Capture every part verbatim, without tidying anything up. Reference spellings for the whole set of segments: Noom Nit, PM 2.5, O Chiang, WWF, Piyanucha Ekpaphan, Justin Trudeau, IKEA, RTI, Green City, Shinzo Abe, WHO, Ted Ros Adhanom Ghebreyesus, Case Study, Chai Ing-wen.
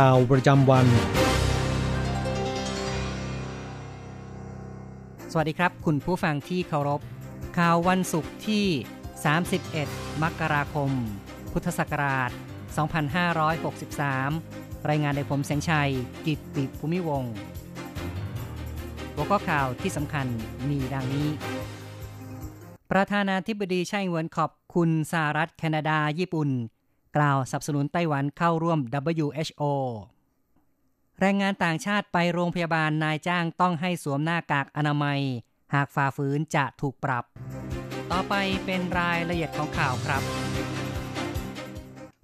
ข่าวประจำวันสวัสดีครับคุณผู้ฟังที่เคารพข่าววันศุกร์ที่สามสิบเอ็ดมกราคมพุทธศักราชสองพันห้าร้อยหกสิบสามรายงานโดยผมแสงชัยกิตติภูมิวงศ์หัวข้อข่าวที่สำคัญมีดังนี้ประธานาธิบดีไช่อิงเหวินขอบคุณสหรัฐแคนาดาญี่ปุ่นกล่าวสนับสนุนไต้หวันเข้าร่วม ดับเบิลยู เอช โอ แรงงานต่างชาติไปโรงพยาบาลนายจ้างต้องให้สวมหน้ากากอนามัยหากฝ่าฝืนจะถูกปรับต่อไปเป็นรายละเอียดของข่าวครับ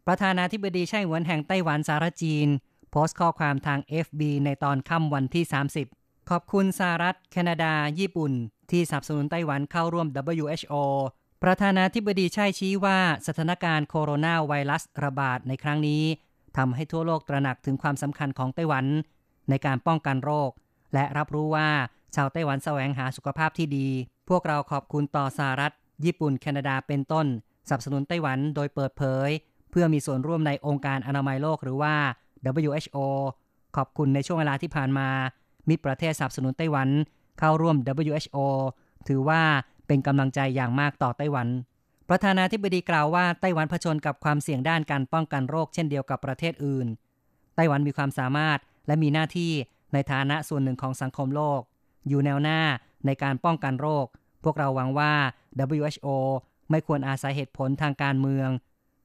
ประธานาธิบดีไช่อิงเหวินแห่งไต้หวันสาธารณรัฐจีนโพสต์ข้อความทาง เอฟ บี ในตอนค่ำวันที่สามสิบขอบคุณสหรัฐแคนาดาญี่ปุ่นที่สนับสนุนไต้หวันเข้าร่วม ดับเบิลยู เอช โอ ประธานาธิบดีไช่ชี้ว่าสถานการณ์โคโรนาไวรัสระบาดในครั้งนี้ทำให้ทั่วโลกตระหนักถึงความสำคัญของไต้หวันในการป้องกันโรคและรับรู้ว่าชาวไต้หวันแสวงหาสุขภาพที่ดีพวกเราขอบคุณต่อสหรัฐญี่ปุ่นแคนาดาเป็นต้นสนับสนุนไต้หวันโดยเปิดเผยเพื่อมีส่วนร่วมในองค์การอนามัยโลกหรือว่า ดับเบิลยู เอช โอ ขอบคุณในช่วงเวลาที่ผ่านมามิตรประเทศสนับสนุนไต้หวันเข้าร่วม ดับเบิลยู เอช โอ ถือว่าเป็นกำลังใจอย่างมากต่อไต้หวันประธานาธิบดีกล่าวว่าไต้หวันเผชิญกับความเสี่ยงด้านการป้องกันโรคเช่นเดียวกับประเทศอื่นไต้หวันมีความสามารถและมีหน้าที่ในฐานะส่วนหนึ่งของสังคมโลกอยู่แนวหน้าในการป้องกันโรคพวกเราหวังว่า ดับเบิลยู เอช โอ ไม่ควรอาศัยเหตุผลทางการเมือง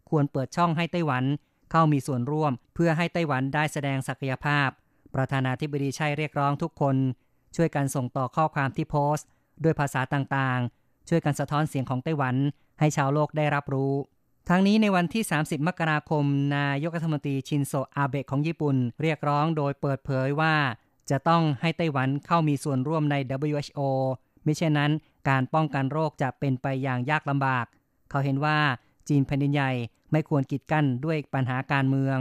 ควรเปิดช่องให้ไต้หวันเข้ามีส่วนร่วมเพื่อให้ไต้หวันได้แสดงศักยภาพประธานาธิบดีไช่เรียกร้องทุกคนช่วยกันส่งต่อข้อความที่โพสต์ด้วยภาษาต่างๆช่วยกันสะท้อนเสียงของไต้หวันให้ชาวโลกได้รับรู้ทั้งนี้ในวันที่สามสิบมกราคมนายกรัฐมนตรีชินโซอาเบะของญี่ปุ่นเรียกร้องโดยเปิดเผยว่าจะต้องให้ไต้หวันเข้ามีส่วนร่วมใน ดับเบิลยู เอช โอ มิเช่นนั้นการป้องกันโรคจะเป็นไปอย่างยากลำบากเขาเห็นว่าจีนแผ่นดินใหญ่ไม่ควรกีดกันด้วยปัญหาการเมือง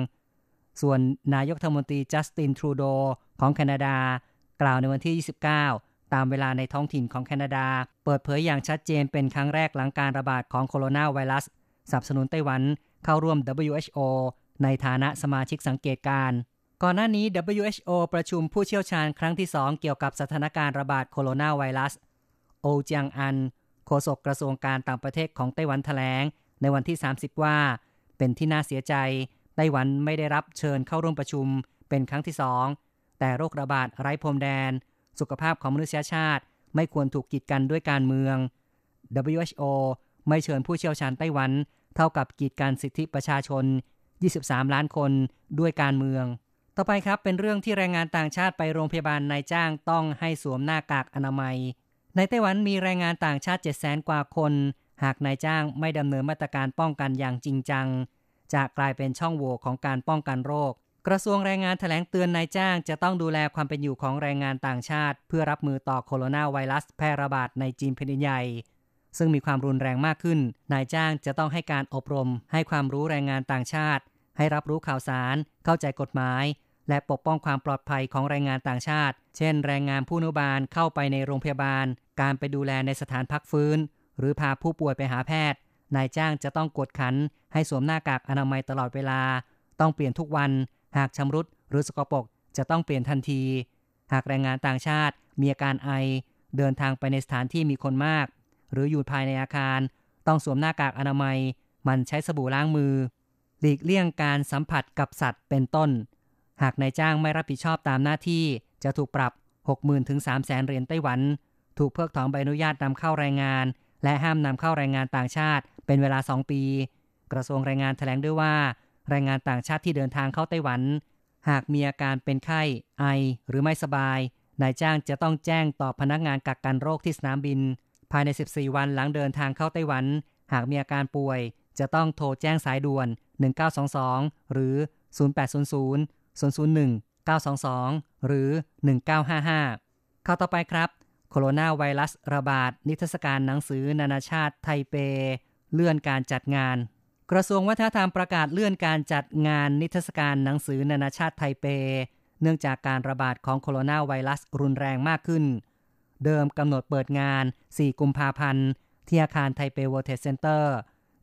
ส่วนนายกรัฐมนตรีจัสตินทรูโดของแคนาดากล่าวในวันที่ยี่สิบเก้าตามเวลาในท้องถิ่นของแคนาดาเปิดเผยอย่างชัดเจนเป็นครั้งแรกหลังการระบาดของโคโรนาไวรัสสนับสนุนไต้หวันเข้าร่วม ดับเบิลยู เอช โอ ในฐานะสมาชิกสังเกตการณ์ก่อนหน้านี้ ดับเบิลยู เอช โอ ประชุมผู้เชี่ยวชาญครั้งที่สองเกี่ยวกับสถานการณ์ระบาดโคโรนาไวรัสโอเจียงอันโฆษกกระทรวงการต่างประเทศของไต้หวันแถลงในวันที่สามสิบว่าเป็นที่น่าเสียใจไต้หวันไม่ได้รับเชิญเข้าร่วมประชุมเป็นครั้งที่สองแต่โรคระบาดไร้พรมแดนสุขภาพของมนุษยชาติไม่ควรถูกกีดกันด้วยการเมือง ดับเบิลยู เอช โอ ไม่เชิญผู้เชี่ยวชาญไต้หวันเท่ากับกีดกันสิทธิประชาชนยี่สิบสามล้านคนด้วยการเมืองต่อไปครับเป็นเรื่องที่แรงงานต่างชาติไปโรงพยาบาลนายจ้างต้องให้สวมหน้ากากอนามัยในไต้หวันมีแรงงานต่างชาติ เจ็ดแสน กว่าคนหากนายจ้างไม่ดำเนินมาตรการป้องกันอย่างจริงจังจะกลายเป็นช่องโหว่ของการป้องกันโรคกระทรวงแรงงานแถลงเตือนนายจ้างจะต้องดูแลความเป็นอยู่ของแรงงานต่างชาติเพื่อรับมือต่อโคโรนาไวรัสแพร่ระบาดในจีนแผ่นดินใหญ่ซึ่งมีความรุนแรงมากขึ้นนายจ้างจะต้องให้การอบรมให้ความรู้แรงงานต่างชาติให้รับรู้ข่าวสารเข้าใจกฎหมายและปกป้องความปลอดภัยของแรงงานต่างชาติเช่นแรงงานผู้อนุบาลเข้าไปในโรงพยาบาลการไปดูแลในสถานพักฟื้นหรือพาผู้ป่วยไปหาแพทย์นายจ้างจะต้องกวดขันให้สวมหน้ากากอนามัยตลอดเวลาต้องเปลี่ยนทุกวันหากชำรุดหรือสกปรกจะต้องเปลี่ยนทันทีหากแรงงานต่างชาติมีอาการไอเดินทางไปในสถานที่มีคนมากหรืออยู่ภายในอาคารต้องสวมหน้ากากอนามัยมันใช้สบู่ล้างมือหลีกเลี่ยงการสัมผัสกับสัตว์เป็นต้น หากนายจ้างไม่รับผิดชอบตามหน้าที่จะถูกปรับ หกหมื่น ถึง สามแสน เหรียญไต้หวันถูกเพิกถอนใบอนุญาตนำเข้าแรงงานและห้ามนำเข้าแรงงานต่างชาติเป็นเวลาสองปีกระทรวงแรงงานแถลงด้วยว่าแรงงานต่างชาติที่เดินทางเข้าไต้หวันหากมีอาการเป็นไข้ไอหรือไม่สบายนายจ้างจะต้องแจ้งต่อพนักงานกักกันโรคที่สนามบินภายในสิบสี่วันหลังเดินทางเข้าไต้หวันหากมีอาการป่วยจะต้องโทรแจ้งสายด่วนหนึ่งเก้าสองสองหรือศูนย์แปดศูนย์ศูนย์ ศูนย์ศูนย์หนึ่ง เก้าสองสองหรือหนึ่งเก้าห้าห้าเข้าต่อไปครับโคโรนาไวรัสระบาดนิทรรศการหนังสือนานาชาติไทเปเลื่อนการจัดงานกระทรวงวัฒนธรรมประกาศเลื่อนการจัดงานนิทรรศการหนังสือนานาชาติไทเปเนื่องจากการระบาดของโคโรนาไวรัสรุนแรงมากขึ้นเดิมกำหนดเปิดงานสี่กุมภาพันธ์ที่อาคารไทเปเวิลด์เทรดเซ็นเตอร์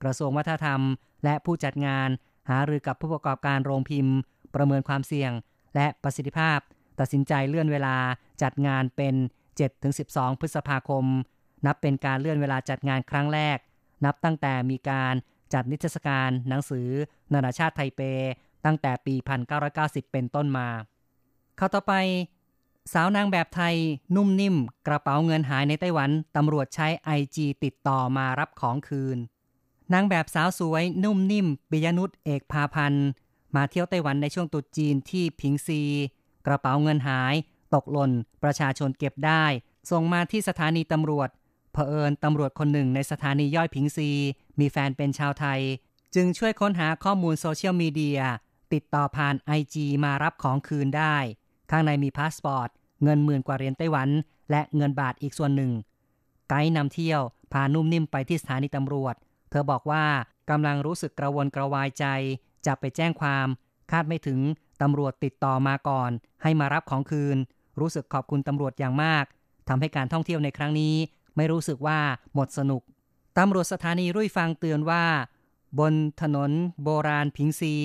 กระทรวงวัฒนธรรมและผู้จัดงานหารือกับผู้ประกอบการโรงพิมพ์ประเมินความเสี่ยงและประสิทธิภาพตัดสินใจเลื่อนเวลาจัดงานเป็น เจ็ดถึงสิบสอง พฤษภาคมนับเป็นการเลื่อนเวลาจัดงานครั้งแรกนับตั้งแต่มีการจัดนิทรรศการหนังสือนานาชาติไทเปตั้งแต่ปีหนึ่งพันเก้าร้อยเก้าสิบเป็นต้นมาเข้าต่อไปสาวนางแบบไทยนุ่มนิ่มกระเป๋าเงินหายในไต้หวันตำรวจใช้ ไอ จี ติดต่อมารับของคืนนางแบบสาวสวยนุ่มนิ่มปิยนุชเอกพาพันธ์มาเที่ยวไต้หวันในช่วงตรุษจีนที่ผิงซีกระเป๋าเงินหายตกหล่นประชาชนเก็บได้ส่งมาที่สถานีตำรวจเผอิญตำรวจคนหนึ่งในสถานีย่อยผิงซีมีแฟนเป็นชาวไทยจึงช่วยค้นหาข้อมูลโซเชียลมีเดียติดต่อผ่าน ไอ จี มารับของคืนได้ข้างในมีพาสปอร์ตเงินหมื่นกว่าเหรียญไต้หวันและเงินบาทอีกส่วนหนึ่งไกด์นำเที่ยวพานุ่มนิ่มไปที่สถานีตำรวจเธอบอกว่ากำลังรู้สึกกระวนกระวายใจจะไปแจ้งความคาดไม่ถึงตำรวจติดต่อมาก่อนให้มารับของคืนรู้สึกขอบคุณตำรวจอย่างมากทำให้การท่องเที่ยวในครั้งนี้ไม่รู้สึกว่าหมดสนุกตำรวจสถานีรุ่ยฟังเตือนว่าบนถนนโบราณผิงซี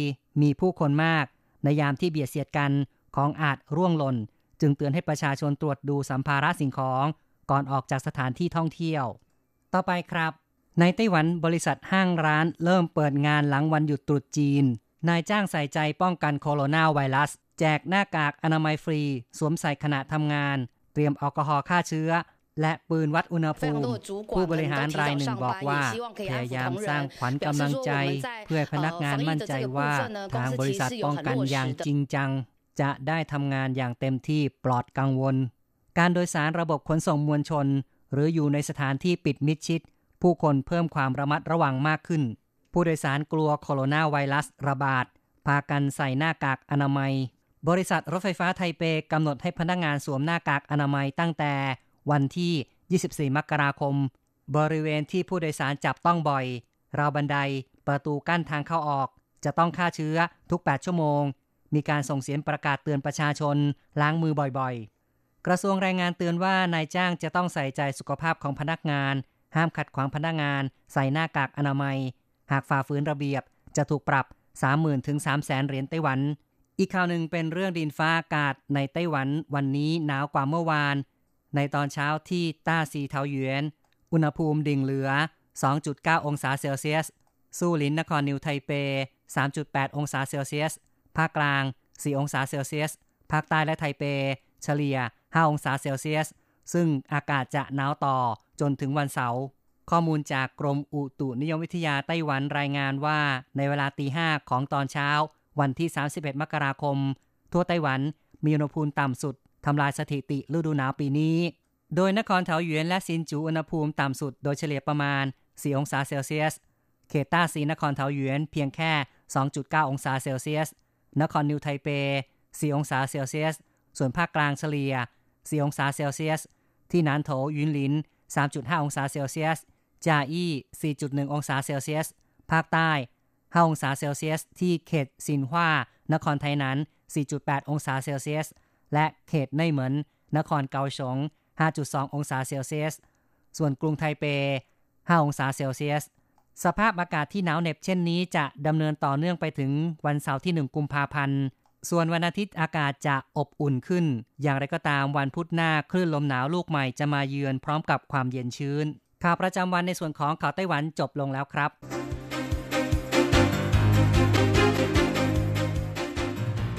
มีผู้คนมากในยามที่เบียดเสียดกันของอาจร่วงหล่นจึงเตือนให้ประชาชนตรวจดูสัมภาระสิ่งของก่อนออกจากสถานที่ท่องเที่ยวต่อไปครับในไต้หวันบริษัทห้างร้านเริ่มเปิดงานหลังวันหยุดตรุษจีนนายจ้างใส่ใจป้องกันโคโรนาไวรัสแจกหน้ากากอนามัยฟรีสวมใส่ขณะทำงานเตรียมแอลกอฮอล์ฆ่าเชื้อและปืนวัดอุณหภูมิผู้บริหารรายหนึ่งบอกว่าพยายามสร้างขวัญกำลังใจเพื่อพนักงานมั่นใจว่าทางบริษัทป้องกันอย่างจริงจังจะได้ทำงานอย่างเต็มที่ปลอดกังวลการโดยสารระบบขนส่งมวลชนหรืออยู่ในสถานที่ปิดมิดชิดผู้คนเพิ่มความระมัดระวังมากขึ้นผู้โดยสารกลัวโคโรนาไวรัสระบาดพากันใส่หน้ากากอนามัยบริษัทรถไฟฟ้าไทเปกำหนดให้พนักงานสวมหน้ากากอนามัยตั้งแต่วันที่ยี่สิบสี่มกราคมบริเวณที่ผู้โดยสารจับต้องบ่อยราวบันไดประตูกั้นทางเข้าออกจะต้องฆ่าเชื้อทุกแปดชั่วโมงมีการส่งเสียงประกาศเตือนประชาชนล้างมือบ่อยๆกระทรวงแรงงานเตือนว่านายจ้างจะต้องใส่ใจสุขภาพของพนักงานห้ามขัดขวางพนักงานใส่หน้ากากอนามัยหากฝ่าฝืนระเบียบจะถูกปรับ สามหมื่น ถึง สามแสน เหรียญไต้หวันอีกข่าวหนึ่งเป็นเรื่องดินฟ้าอากาศในไต้หวันวันนี้หนาวกว่าเมื่อวานในตอนเช้าที่ต้าซีเทาหยวนอุณหภูมิดิ่งเหลือ สองจุดเก้า องศาเซลเซียสสู้หลินนครนิวไทเป สามจุดแปด องศาเซลเซียสภาคกลางสี่องศาเซลเซียสภาคใต้และไทเปเฉลี่ยห้าองศาเซลเซียสซึ่งอากาศจะหนาวต่อจนถึงวันเสาร์ข้อมูลจากกรมอุตุนิยมวิทยาไต้หวันรายงานว่าในเวลาตีห้าของตอนเช้าวันที่สามสิบเอ็ดมกราคมทั่วไต้หวันมีอุณหภูมิต่ำสุดทำลายสถิติฤดูหนาวปีนี้โดยนครเถาหยวนและซินจูอุณหภูมิต่ำสุดโดยเฉลี่ยประมาณสี่องศาเซลเซียสเขตต้าซีนครเถาหยวนเพียงแค่ สองจุดเก้า องศาเซลเซียสนครนิวไทเปสี่องศาเซลเซียสส่วนภาคกลางเฉลี่ยสี่องศาเซลเซียสที่หนานโถหยินหลิน สามจุดห้า องศาเซลเซียสจาอี้ สี่จุดหนึ่ง องศาเซลเซียสภาคใต้ห้าองศาเซลเซียสที่เขตซินฮวานครไทหนาน สี่จุดแปด องศาเซลเซียสและเขตไนเหมินนครเกาสง ห้าจุดสอง องศาเซลเซียสส่วนกรุงไทเปห้าองศาเซลเซียสสภาพอากาศที่หนาวเหน็บเช่นนี้จะดำเนินต่อเนื่องไปถึงวันเสาร์ที่หนึ่งกุมภาพันธ์ส่วนวันอาทิตย์อากาศจะอบอุ่นขึ้นอย่างไรก็ตามวันพุธหน้าคลื่นลมหนาวลูกใหม่จะมาเยือนพร้อมกับความเย็นชื้นข่าวประจำวันในส่วนของข่าวไต้หวันจบลงแล้วครับ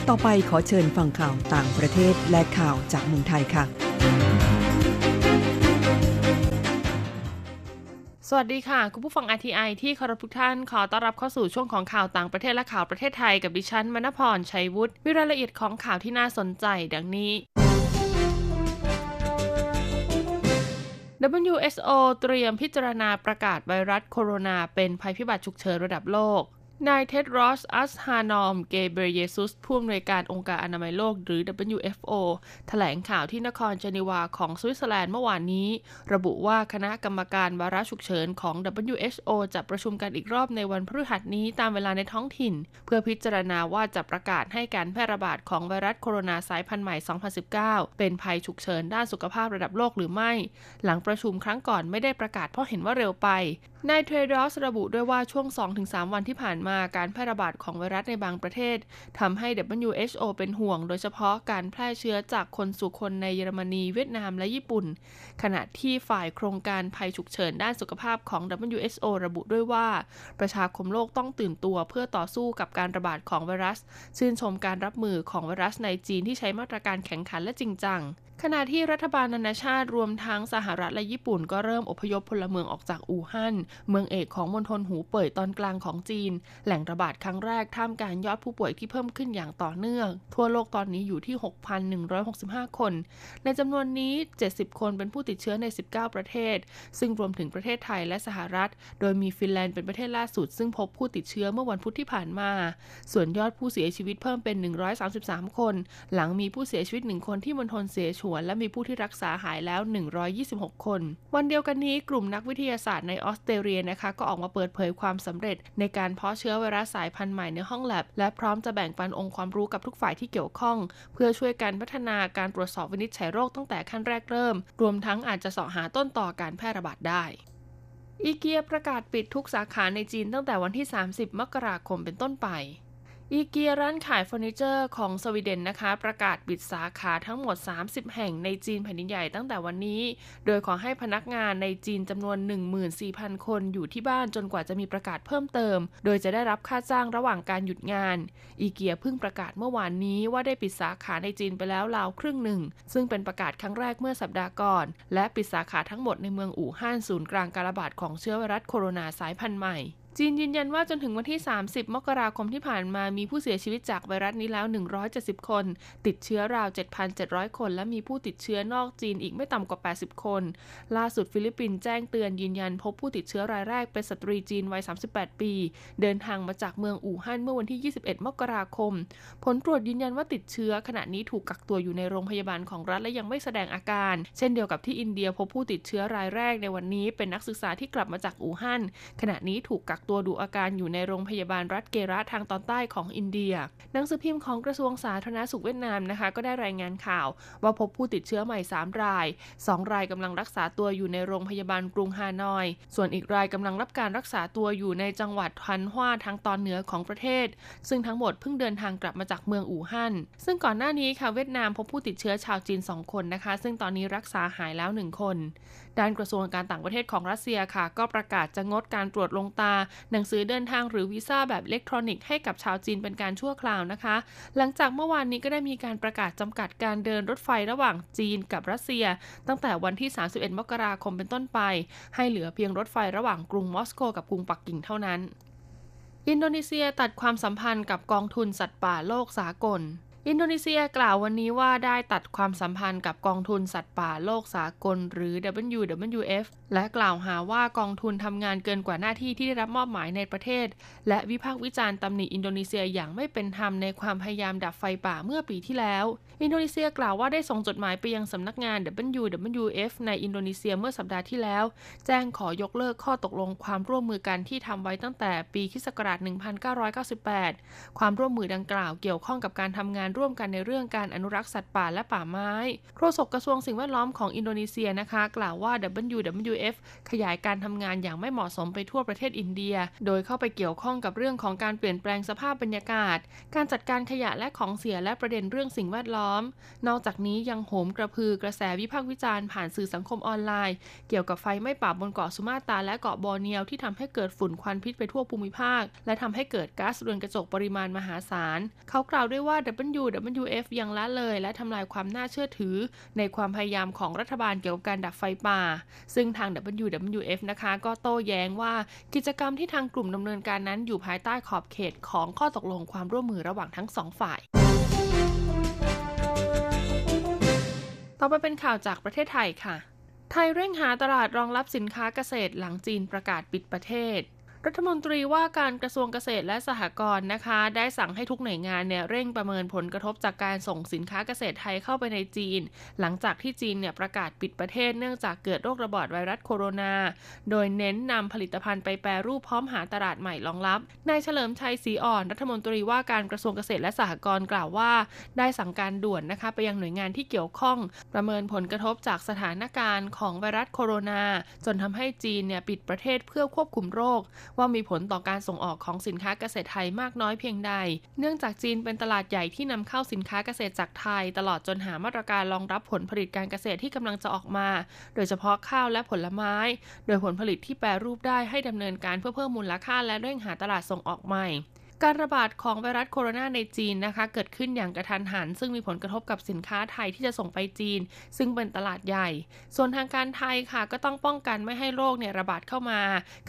ต่อไปขอเชิญฟังข่าวต่างประเทศและข่าวจากเมืองไทยค่ะสวัสดีค่ะคุณผู้ฟัง อาร์ ที ไอ ที่เคารพทุกท่านขอต้อนรับเข้าสู่ช่วงของข่าวต่างประเทศและข่าวประเทศไทยกับดิฉันมณพรชัยวุฒิมีรายละเอียดของข่าวที่น่าสนใจดังนี้ ดับเบิลยู เอช โอ เตรียมพิจารณาประกาศไวรัสโคโรนาเป็นภัยพิบัติฉุกเฉินระดับโลกนายเท็ดรอส อัสฮานอม เกเบรเยซุสผู้อำนวยการองค์การอนามัยโลกหรือ ดับเบิลยู เอฟ โอ แถลงข่าวที่นครเจนีวาของสวิตเซอร์แลนด์เมื่อวานนี้ระบุว่าคณะกรรมการวาระฉุกเฉินของ ดับเบิลยู เอช โอ จะประชุมกันอีกรอบในวันพฤหัสนี้ตามเวลาในท้องถิ่นเพื่อพิจารณาว่าจะประกาศให้การแพร่ระบาดของไวรัสโคโรนาสายพันธุ์ใหม่ สองพันสิบเก้า เป็นภัยฉุกเฉินด้านสุขภาพระดับโลกหรือไม่หลังประชุมครั้งก่อนไม่ได้ประกาศเพราะเห็นว่าเร็วไปนายเทรดอสระบุด้วยว่าช่วง สองถึงสาม วันที่ผ่านมาการแพร่ระบาดของไวรัสในบางประเทศทำให้ ดับเบิลยู เอช โอ เป็นห่วงโดยเฉพาะการแพร่เชื้อจากคนสู่คนในเยอรมนีเวียดนามและญี่ปุ่นขณะที่ฝ่ายโครงการภัยฉุกเฉินด้านสุขภาพของ ดับเบิลยู เอช โอ ระบุด้วยว่าประชาคมโลกต้องตื่นตัวเพื่อต่อสู้กับการระบาดของไวรัสชื่นชมการรับมือของไวรัสในจีนที่ใช้มาตรการแข็งขันและจริงจังขณะที่รัฐบาลนานาชาติรวมทั้งสหรัฐและญี่ปุ่นก็เริ่มอพยพพลเมืองออกจากอู่ฮั่นเมืองเอกของมณฑลหูเป่ยตอนกลางของจีนแหล่งระบาดครั้งแรกท่ามกลางยอดผู้ป่วยที่เพิ่มขึ้นอย่างต่อเนื่องทั่วโลกตอนนี้อยู่ที่ หกพันหนึ่งร้อยหกสิบห้า คนในจำนวนนี้ เจ็ดสิบ คนเป็นผู้ติดเชื้อใน สิบเก้า ประเทศซึ่งรวมถึงประเทศไทยและสหรัฐโดยมีฟินแลนด์เป็นประเทศล่าสุดซึ่งพบผู้ติดเชื้อเมื่อวันพุธที่ผ่านมาส่วนยอดผู้เสียชีวิตเพิ่มเป็นหนึ่งร้อยสามสิบสาม คนหลังมีผู้เสียชีวิตหนึ่งคนที่มณฑลเสฉวนและมีผู้ที่รักษาหายแล้วหนึ่งร้อยยี่สิบหกคนวันเดียวกันนี้กลุ่มนักวิทยาศาสตร์ในออสเตรเลียนะคะก็ออกมาเปิดเผยความสำเร็จในการเพาะเชื้อไวรัสสายพันธุ์ใหม่ในห้องแลบและพร้อมจะแบ่งปันองค์ความรู้กับทุกฝ่ายที่เกี่ยวข้องเพื่อช่วยกันพัฒนาการตรวจสอบวินิจฉัยโรคตั้งแต่ขั้นแรกเริ่มรวมทั้งอาจจะเสาะหาต้นตอการแพร่ระบาดได้อีเกียประกาศปิดทุกสาขาในจีนตั้งแต่วันที่สามสิบมกราคมเป็นต้นไปอีเกียร้านขายเฟอร์นิเจอร์ของสวีเดนนะคะประกาศปิดสาขาทั้งหมดสามสิบแห่งในจีนแผ่นดินใหญ่ตั้งแต่วันนี้โดยขอให้พนักงานในจีนจำนวน หนึ่งหมื่นสี่พัน คนอยู่ที่บ้านจนกว่าจะมีประกาศเพิ่มเติมโดยจะได้รับค่าจ้างระหว่างการหยุดงานอีเกียเพิ่งประกาศเมื่อวานนี้ว่าได้ปิดสาขาในจีนไปแล้วราวครึ่งหนึ่งซึ่งเป็นประกาศครั้งแรกเมื่อสัปดาห์ก่อนและปิดสาขาทั้งหมดในเมืองอู่ฮั่นศูนย์กลางการระบาดของเชื้อไวรัสโคโรนาสายพันธุ์ใหม่จีนยืนยันว่าจนถึงวันที่สามสิบมกราคมที่ผ่านมามีผู้เสียชีวิตจากไวรัสนี้แล้วหนึ่งร้อยเจ็ดสิบคนติดเชื้อราว เจ็ดพันเจ็ดร้อย คนและมีผู้ติดเชื้อนอกจีนอีกไม่ต่ำกว่าแปดสิบคนล่าสุดฟิลิปปินส์แจ้งเตือนยืนยันพบผู้ติดเชื้อรายแรกเป็นสตรีจีนวัยสามสิบแปดปีเดินทางมาจากเมืองอู่ฮั่นเมื่อวันที่ยี่สิบเอ็ดมกราคมผลตรวจยืนยันว่าติดเชื้อขณะนี้ถูกกักตัวอยู่ในโรงพยาบาลของรัฐและยังไม่แสดงอาการเช่นเดียวกับที่อินเดียพบผู้ติดเชื้อรายแรกในวันนี้เป็นนักศึกษาที่กลับมาจากอู่ฮั่นขณะนี้ถูกกักตัวดูอาการอยู่ในโรงพยาบาลรัฐเกระทางตอนใต้ของอินเดียหนังสือพิมพ์ของกระทรวงสาธารณสุขเวียดนามนะคะก็ได้รายงานข่าวว่าพบผู้ติดเชื้อใหม่สามรายสองรายกำลังรักษาตัวอยู่ในโรงพยาบาลกรุงฮานอยส่วนอีกรายกำลังรับการรักษาตัวอยู่ในจังหวัดฮันฮวาทางตอนเหนือของประเทศซึ่งทั้งหมดเพิ่งเดินทางกลับมาจากเมืองอู่ฮั่นซึ่งก่อนหน้านี้ค่ะเวียดนามพบผู้ติดเชื้อชาวจีนสองคนนะคะซึ่งตอนนี้รักษาหายแล้วหนึ่งคนด้านกระทรวงการต่างประเทศของรัสเซียค่ะก็ประกาศจะงดการตรวจลงตาหนังสือเดินทางหรือวีซ่าแบบอิเล็กทรอนิกส์ให้กับชาวจีนเป็นการชั่วคราวนะคะหลังจากเมื่อวานนี้ก็ได้มีการประกาศจำกัดการเดินรถไฟระหว่างจีนกับรัสเซียตั้งแต่วันที่สามสิบเอ็ดมกราคมเป็นต้นไปให้เหลือเพียงรถไฟระหว่างกรุงมอสโกกับกรุงปักกิ่งเท่านั้นอินโดนีเซียตัดความสัมพันธ์กับกองทุนสัตว์ป่าโลกสากลอินโดนีเซียกล่าววันนี้ว่าได้ตัดความสัมพันธ์กับกองทุนสัตว์ป่าโลกสากลหรือ ดับเบิลยู ดับเบิลยู เอฟ และกล่าวหาว่ากองทุนทำงานเกินกว่าหน้าที่ที่ได้รับมอบหมายในประเทศและวิพากษ์วิจารณ์ตำหนิอินโดนีเซียอย่างไม่เป็นธรรมในความพยายามดับไฟป่าเมื่อปีที่แล้วอินโดนีเซียกล่าวว่าได้ส่งจดหมายไปยังสำนักงาน ดับเบิลยู ดับเบิลยู เอฟ ในอินโดนีเซียเมื่อสัปดาห์ที่แล้วแจ้งขอยกเลิกข้อตกลงความร่วมมือกันที่ทำไว้ตั้งแต่ปีค.ศ. หนึ่งพันเก้าร้อยเก้าสิบแปดความร่วมมือดังกล่าวเกี่ยวข้องกับการทำงาน ร่วมกันในเรื่องการอนุรักษ์สัตว์ป่าและป่าไม้โฆษกกระทรวงสิ่งแวดล้อมของอินโดนีเซียนะคะกล่าวว่า ดับเบิลยู ดับเบิลยู เอฟ ขยายการทำงานอย่างไม่เหมาะสมไปทั่วประเทศอินเดียโดยเข้าไปเกี่ยวข้องกับเรื่องของการเปลี่ยนแปลงสภาพบรรยากาศการจัดการขยะและของเสียและประเด็นเรื่องสิ่งแวดล้อมนอกจากนี้ยังโหมกระพือกระแสวิพากษ์วิจารณ์ผ่านสื่อสังคมออนไลน์เกี่ยวกับไฟไหม้ป่าบนเกาะสุมาตราและเกาะบอร์เนียวที่ทำให้เกิดฝุ่นควันพิษไปทั่วภูมิภาคและทำให้เกิดก๊าซเรือนกระจกปริมาณมหาศาลเขากล่าวด้วยว่า ดับเบิลยู ดับเบิลยู เอฟ ยังละเลยและทำลายความน่าเชื่อถือในความพยายามของรัฐบาลเกี่ยวกับการดับไฟป่าซึ่งทาง ดับเบิลยู ดับเบิลยู เอฟ นะคะก็โต้แย้งว่ากิจกรรมที่ทางกลุ่มดำเนินการนั้นอยู่ภายใต้ขอบเขตของข้อตกลงความร่วมมือระหว่างทั้งสองฝ่ายต่อไปเป็นข่าวจากประเทศไทยค่ะไทยเร่งหาตลาดรองรับสินค้าเกษตรหลังจีนประกาศปิดประเทศรัฐมนตรีว่าการกระทรวงเกษตรและสหกรณ์นะคะได้สั่งให้ทุกหน่วยงานเนี่ยเร่งประเมินผลกระทบจากการส่งสินค้าเกษตรไทยเข้าไปในจีนหลังจากที่จีนเนี่ยประกาศปิดประเทศเนื่องจากเกิดโรคระบาดไวรัสโคโรนาโดยเน้นนำผลิตภัณฑ์ไปแปรรูปพร้อมหาตลาดใหม่รองรับนายเฉลิมชัยศรีอ่อนรัฐมนตรีว่าการกระทรวงเกษตรและสหกรณ์กล่าวว่าได้สั่งการด่วนนะคะไปยังหน่วยงานที่เกี่ยวข้องประเมินผลกระทบจากสถานการณ์ของไวรัสโคโรนาจนทำให้จีนเนี่ยปิดประเทศเพื่อควบคุมโรคว่ามีผลต่อการส่งออกของสินค้าเกษตรไทยมากน้อยเพียงใดเนื่องจากจีนเป็นตลาดใหญ่ที่นำเข้าสินค้าเกษตรจากไทยตลอดจนหามาตรการรองรับผลผลิตการเกษตรที่กำลังจะออกมาโดยเฉพาะข้าวและผลไม้โดยผลผลิตที่แปรรูปได้ให้ดำเนินการเพื่อเพิ่มมูลค่าและเร่งหาตลาดส่งออกใหม่การระบาดของไวรัสโคโรนาในจีนนะคะเกิดขึ้นอย่างกระทันหันซึ่งมีผลกระทบกับสินค้าไทยที่จะส่งไปจีนซึ่งเป็นตลาดใหญ่ส่วนทางการไทยค่ะก็ต้องป้องกันไม่ให้โรคเนี่ยระบาดเข้ามา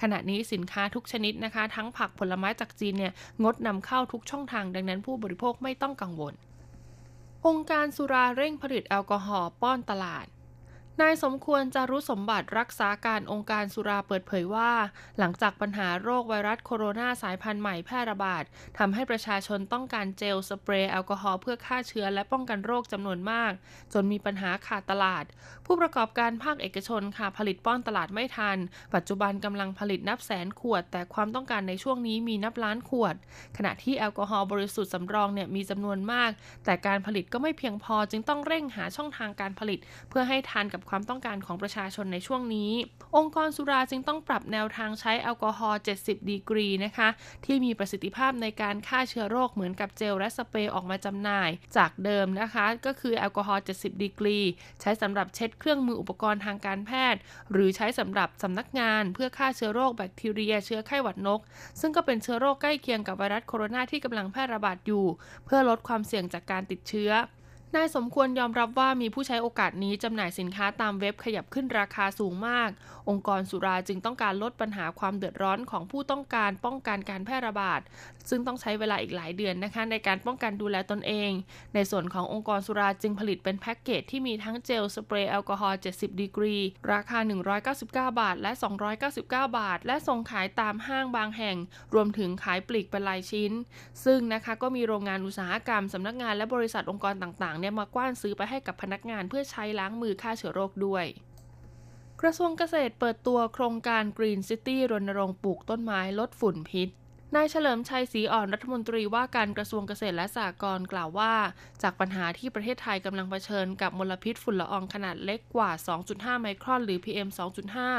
ขณะนี้สินค้าทุกชนิดนะคะทั้งผักผลไม้จากจีนเนี่ยงดนำเข้าทุกช่องทางดังนั้นผู้บริโภคไม่ต้องกังวลองค์การสุราเร่งผลิตแอลกอฮอล์ป้อนตลาดนายสมควรจารุสมบัติรักษาการองค์การสุราเปิดเผยว่าหลังจากปัญหาโรคไวรัสโคโรนาสายพันธุ์ใหม่แพร่ระบาดทำให้ประชาชนต้องการเจลสเปรย์แอลกอฮอล์เพื่อฆ่าเชื้อและป้องกันโรคจำนวนมากจนมีปัญหาขาดตลาดผู้ประกอบการภาคเอกชนค่ะผลิตป้อนตลาดไม่ทันปัจจุบันกำลังผลิตนับแสนขวดแต่ความต้องการในช่วงนี้มีนับล้านขวดขณะที่แอลกอฮอล์บริสุทธิ์สำรองเนี่ยมีจำนวนมากแต่การผลิตก็ไม่เพียงพอจึงต้องเร่งหาช่องทางการผลิตเพื่อให้ทันกับความต้องการของประชาชนในช่วงนี้องค์กรสุราจึงต้องปรับแนวทางใช้แอลกอฮอล์เจ็ดสิบดีกรีนะคะที่มีประสิทธิภาพในการฆ่าเชื้อโรคเหมือนกับเจลและสเปรย์ออกมาจำหน่ายจากเดิมนะคะก็คือแอลกอฮอล์เจ็ดสิบดีกรีใช้สำหรับเช็ดเครื่องมืออุปกรณ์ทางการแพทย์หรือใช้สำหรับสำนักงานเพื่อฆ่าเชื้อโรคแบคทีเรียเชื้อไข้หวัดนกซึ่งก็เป็นเชื้อโรคใกล้เคียงกับไวรัสโคโรนาที่กำลังแพร่ระบาดอยู่เพื่อลดความเสี่ยงจากการติดเชื้อนายสมควรยอมรับว่ามีผู้ใช้โอกาสนี้จำหน่ายสินค้าตามเว็บขยับขึ้นราคาสูงมากองค์กรสุราจึงต้องการลดปัญหาความเดือดร้อนของผู้ต้องการป้องกันการแพร่ระบาดซึ่งต้องใช้เวลาอีกหลายเดือนนะคะในการป้องกันดูแลตนเองในส่วนขององค์กรสุราจึงผลิตเป็นแพ็คเกจที่มีทั้งเจลสเปรย์แอลกอฮอล์เจ็ดสิบดีกรีราคาหนึ่งร้อยเก้าสิบเก้าบาทและสองร้อยเก้าสิบเก้าบาทและส่งขายตามห้างบางแห่งรวมถึงขายปลีกเป็นรายชิ้นซึ่งนะคะก็มีโรงงานอุตสาหกรรมสำนักงานและบริษัทองค์กรต่างๆมากว้านซื้อไปให้กับพนักงานเพื่อใช้ล้างมือฆ่าเชื้อโรคด้วยกระทรวงเกษตรเปิดตัวโครงการ Green City รณรงค์ปลูกต้นไม้ลดฝุ่นพิษนายเฉลิมชัยศรีอ่อนรัฐมนตรีว่าการกระทรวงเกษตรและสหกรณ์กล่าวว่าจากปัญหาที่ประเทศไทยกำลังเผชิญกับมลพิษฝุ่นละอองขนาดเล็กกว่า สองจุดห้า ไมครอนหรือ พี เอ็ม สองจุดห้า